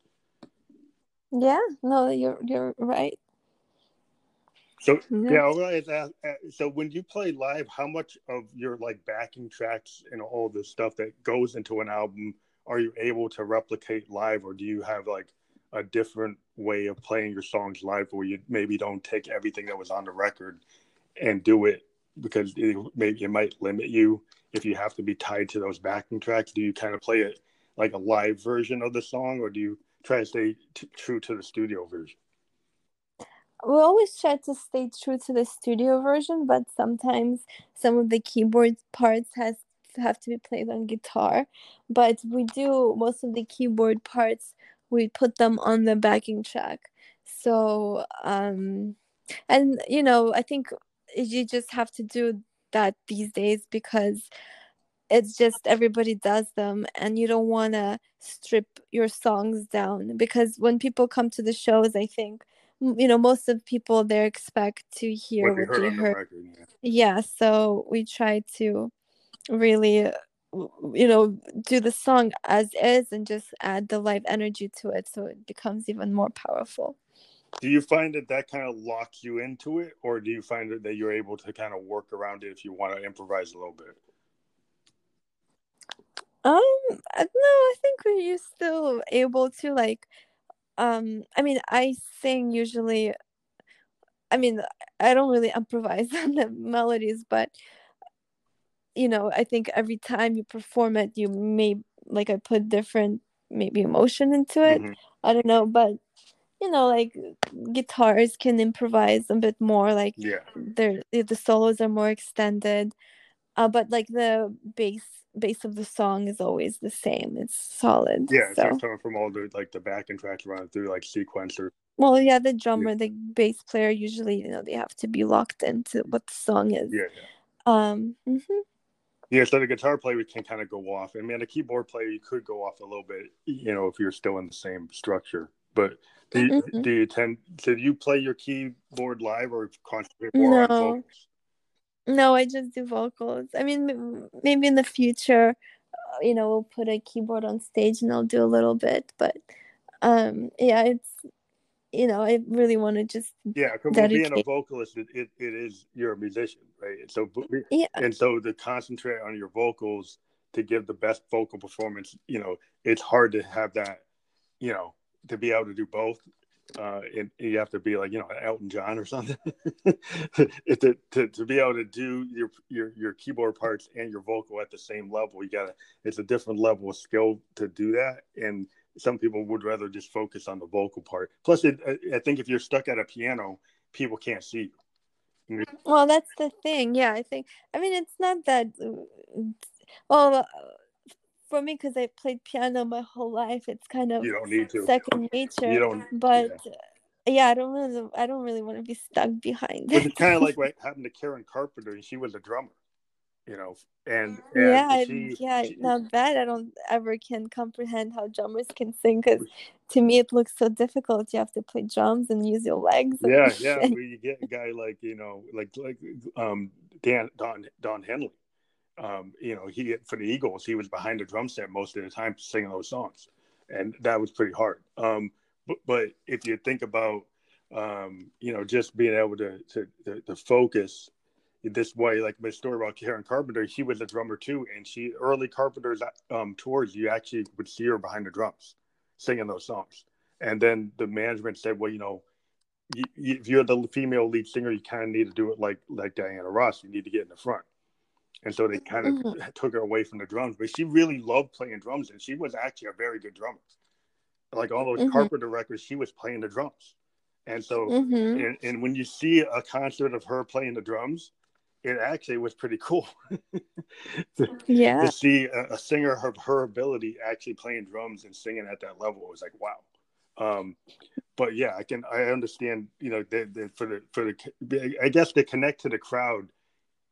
Yeah, no, you're right. So so when you play live, how much of your like backing tracks and all the stuff that goes into an album are you able to replicate live, or do you have like a different way of playing your songs live where you maybe don't take everything that was on the record and do it? Because maybe it might limit you if you have to be tied to those backing tracks. Do you kind of play it like a live version of the song, or do you try to stay true to the studio version? We always try to stay true to the studio version, but sometimes some of the keyboard parts have to be played on guitar. But we do most of the keyboard parts, we put them on the backing track. So, and you know, I think you just have to do that these days because it's just everybody does them, and you don't want to strip your songs down, because when people come to the shows, I think, you know, most of people they expect to hear what they heard. Record, yeah, so we try to really, you know, do the song as is and just add the live energy to it so it becomes even more powerful. Do you find that kind of locks you into it, or do you find that you're able to kind of work around it if you want to improvise a little bit? No, I think you're still able to like, I mean, I sing usually, I mean, I don't really improvise on the melodies, but, you know, I think every time you perform it, you may, like I put different, maybe emotion into it. I don't know, but you know, like guitars can improvise a bit more, like the solos are more extended, but like the bass of the song is always the same. It's solid. Yeah, so it's coming from all the like the backing tracks around through like sequencer. Well, yeah, the drummer, the bass player, usually, you know, they have to be locked into what the song is. Yeah, so the guitar player can kind of go off. I mean, the keyboard player you could go off a little bit, you know, if you're still in the same structure. But do you play your keyboard live or concentrate more on vocals? No, I just do vocals. I mean, maybe in the future, you know, we'll put a keyboard on stage and I'll do a little bit. But yeah, it's, you know, I really want to just because being a vocalist, it is, you're a musician, right? So and so to concentrate on your vocals to give the best vocal performance, you know, it's hard to have that, you know, to be able to do both, and you have to be like, you know, Elton John or something. to be able to do your keyboard parts and your vocal at the same level, it's a different level of skill to do that. And some people would rather just focus on the vocal part. Plus, I think if you're stuck at a piano, people can't see you. Well, that's the thing. Yeah, I think. I mean, it's not that. Well, for me, because I played piano my whole life, it's kind of second nature. I don't really want to be stuck behind it. It's kind of like what happened to Karen Carpenter, and she was a drummer, you know. And she, not bad. I don't ever can comprehend how drummers can sing, because to me it looks so difficult. You have to play drums and use your legs. Well, you get a guy like, you know, like Don Henley. You know, he, for the Eagles, he was behind the drum set most of the time singing those songs, and that was pretty hard. But if you think about, you know, just being able to focus this way, like my story about Karen Carpenter, she was a drummer too, and she, early Carpenter's tours, you actually would see her behind the drums. singing those songs. And then the management said, well, you know, if you're the female lead singer, you kind of need to do it like Diana Ross. You need to get in the front. And so they kind of took her away from the drums. But she really loved playing drums, and she was actually a very good drummer. Like all those Carpenter records, she was playing the drums. And so, and when you see a concert of her playing the drums, it actually was pretty cool to see a singer of her ability actually playing drums and singing at that level. It was like, wow. But yeah, I understand, you know, for the I guess to connect to the crowd,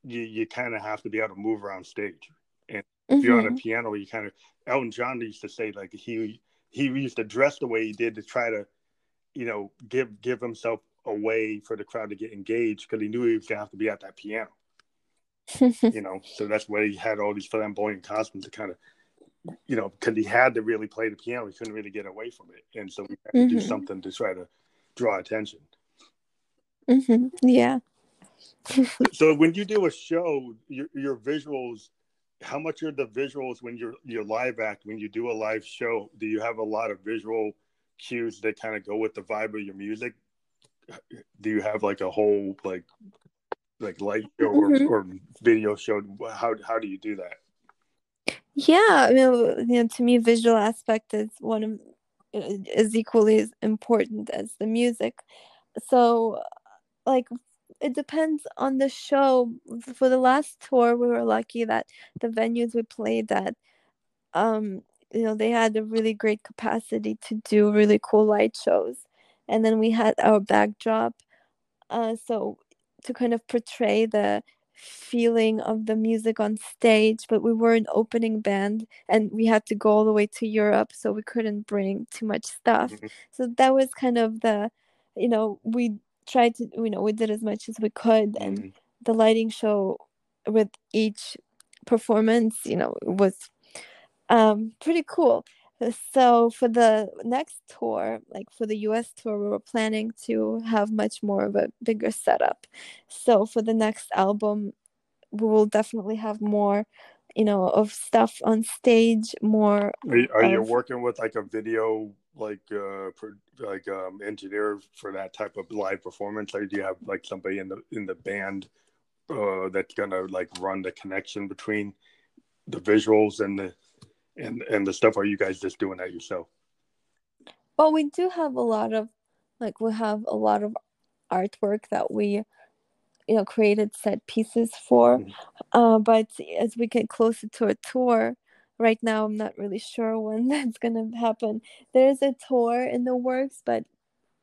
you kind of have to be able to move around stage. And if you're on a piano, you kind of, Elton John used to say, like, he used to dress the way he did to try to, you know, give himself away for the crowd to get engaged, because he knew he was going to have to be at that piano, you know? So that's why he had all these flamboyant costumes to kind of, you know, because he had to really play the piano. He couldn't really get away from it. And so we had to do something to try to draw attention. Yeah. So when you do a show, your visuals, how much are the visuals when you're live act, when you do a live show? Do you have a lot of visual cues that kind of go with the vibe of your music? Do you have like a whole like light show or video show? How do you do that? Yeah, I mean, you know, to me, visual aspect is is equally as important as the music. So, like, it depends on the show. For the last tour, we were lucky that the venues we played at, you know, they had a really great capacity to do really cool light shows, and then we had our backdrop, so to kind of portray the feeling of the music on stage. But we were an opening band, and we had to go all the way to Europe, so we couldn't bring too much stuff. So that was kind of the, you know, we tried to, you know, we did as much as we could, and the lighting show with each performance, you know, was pretty cool. So for the next tour, like for the US tour, we were planning to have much more of a bigger setup. So for the next album, we will definitely have more, you know, of stuff on stage, more. Are you working with like a video, engineer for that type of live performance? Or do you have like somebody in the band that's going to like run the connection between the visuals and the stuff? Are you guys just doing that yourself? Well, we do have a lot of artwork that we, you know, created set pieces for. But as we get closer to a tour, right now I'm not really sure when that's gonna happen. There's a tour in the works, but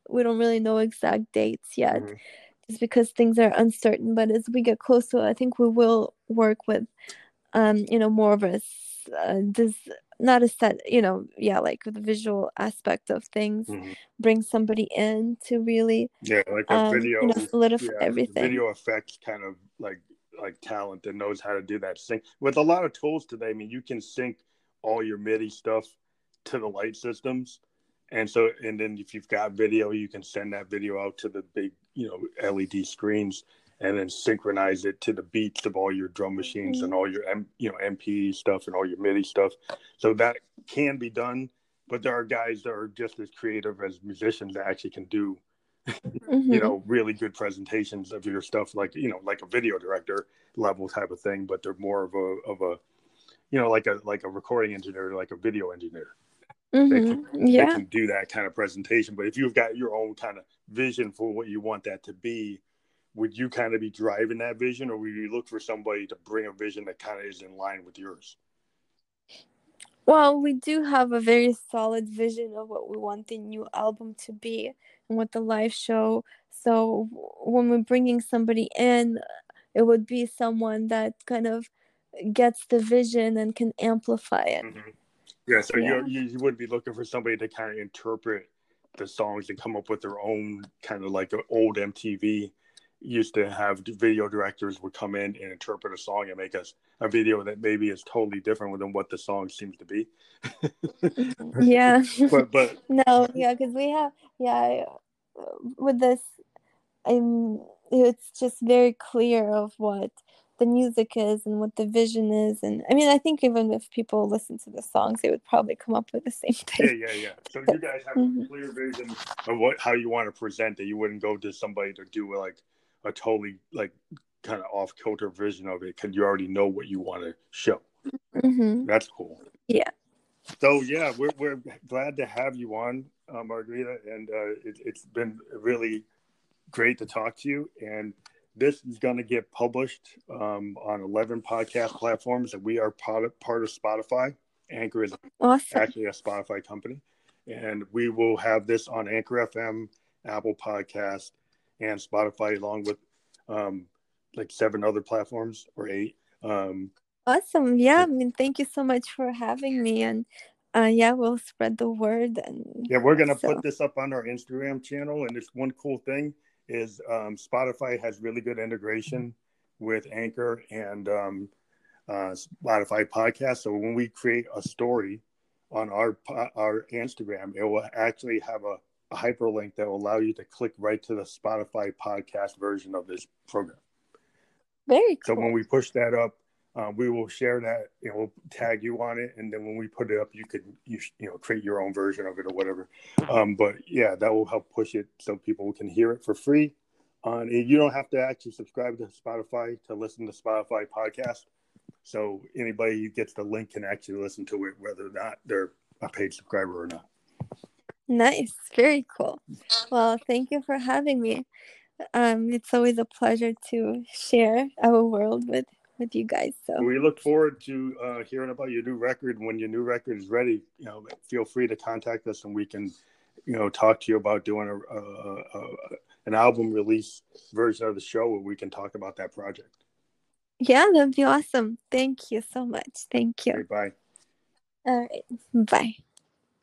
we don't really know exact dates yet, just because things are uncertain. But as we get closer, I think we will work with, you know, more of a like the visual aspect of things, bring somebody in to really video, you know, solidify everything. Video effects kind of like talent that knows how to do that sync. With a lot of tools today, I mean, you can sync all your MIDI stuff to the light systems, and then if you've got video, you can send that video out to the big, you know, LED screens, and then synchronize it to the beats of all your drum machines and all your MPE stuff and all your MIDI stuff. So that can be done, but there are guys that are just as creative as musicians that actually can do, you know, really good presentations of your stuff, like, you know, like a video director level type of thing, but they're more of a, you know, like a recording engineer, like a video engineer. They can do that kind of presentation. But if you've got your own kind of vision for what you want that to be, would you kind of be driving that vision, or would you look for somebody to bring a vision that kind of is in line with yours? Well, we do have a very solid vision of what we want the new album to be and what the live show. So when we're bringing somebody in, it would be someone that kind of gets the vision and can amplify it. Yeah, so you would be looking for somebody to kind of interpret the songs and come up with their own kind of, like an old MTV used to have, video directors would come in and interpret a song and make us a video that maybe is totally different than what the song seems to be. Because we have with this, it's just very clear of what the music is and what the vision is. And I mean, I think even if people listen to the songs, they would probably come up with the same thing. Yeah. So you guys have a clear vision of how you want to present it. You wouldn't go to somebody to do like a totally like kind of off kilter version of it, because you already know what you want to show. Mm-hmm. That's cool. Yeah. So yeah, we're glad to have you on, Margarita, and it's been really great to talk to you. And this is going to get published on 11 podcast platforms, and we are part of Spotify. Anchor is actually a Spotify company, and we will have this on Anchor FM, Apple Podcast, and Spotify, along with like 7 other platforms or 8. Awesome. Yeah, I mean, thank you so much for having me, and we'll spread the word. And we're going to put this up on our Instagram channel. And it's one cool thing is Spotify has really good integration with Anchor and Spotify Podcast. So when we create a story on our Instagram, it will actually have a hyperlink that will allow you to click right to the Spotify Podcast version of this program. Very cool. So when we push that up, we will share that, and we'll tag you on it, and then when we put it up, you could create your own version of it or whatever. But yeah, that will help push it so people can hear it for free. And you don't have to actually subscribe to Spotify to listen to Spotify Podcast. So anybody who gets the link can actually listen to it, whether or not they're a paid subscriber or not. Nice, very cool. Well, thank you for having me. It's always a pleasure to share our world with you guys. So we look forward to hearing about your new record. When your new record is ready, feel free to contact us, and we can, talk to you about doing an album release version of the show where we can talk about that project. Yeah, that'd be awesome. Thank you so much. Thank you. Okay, bye. All right. Bye.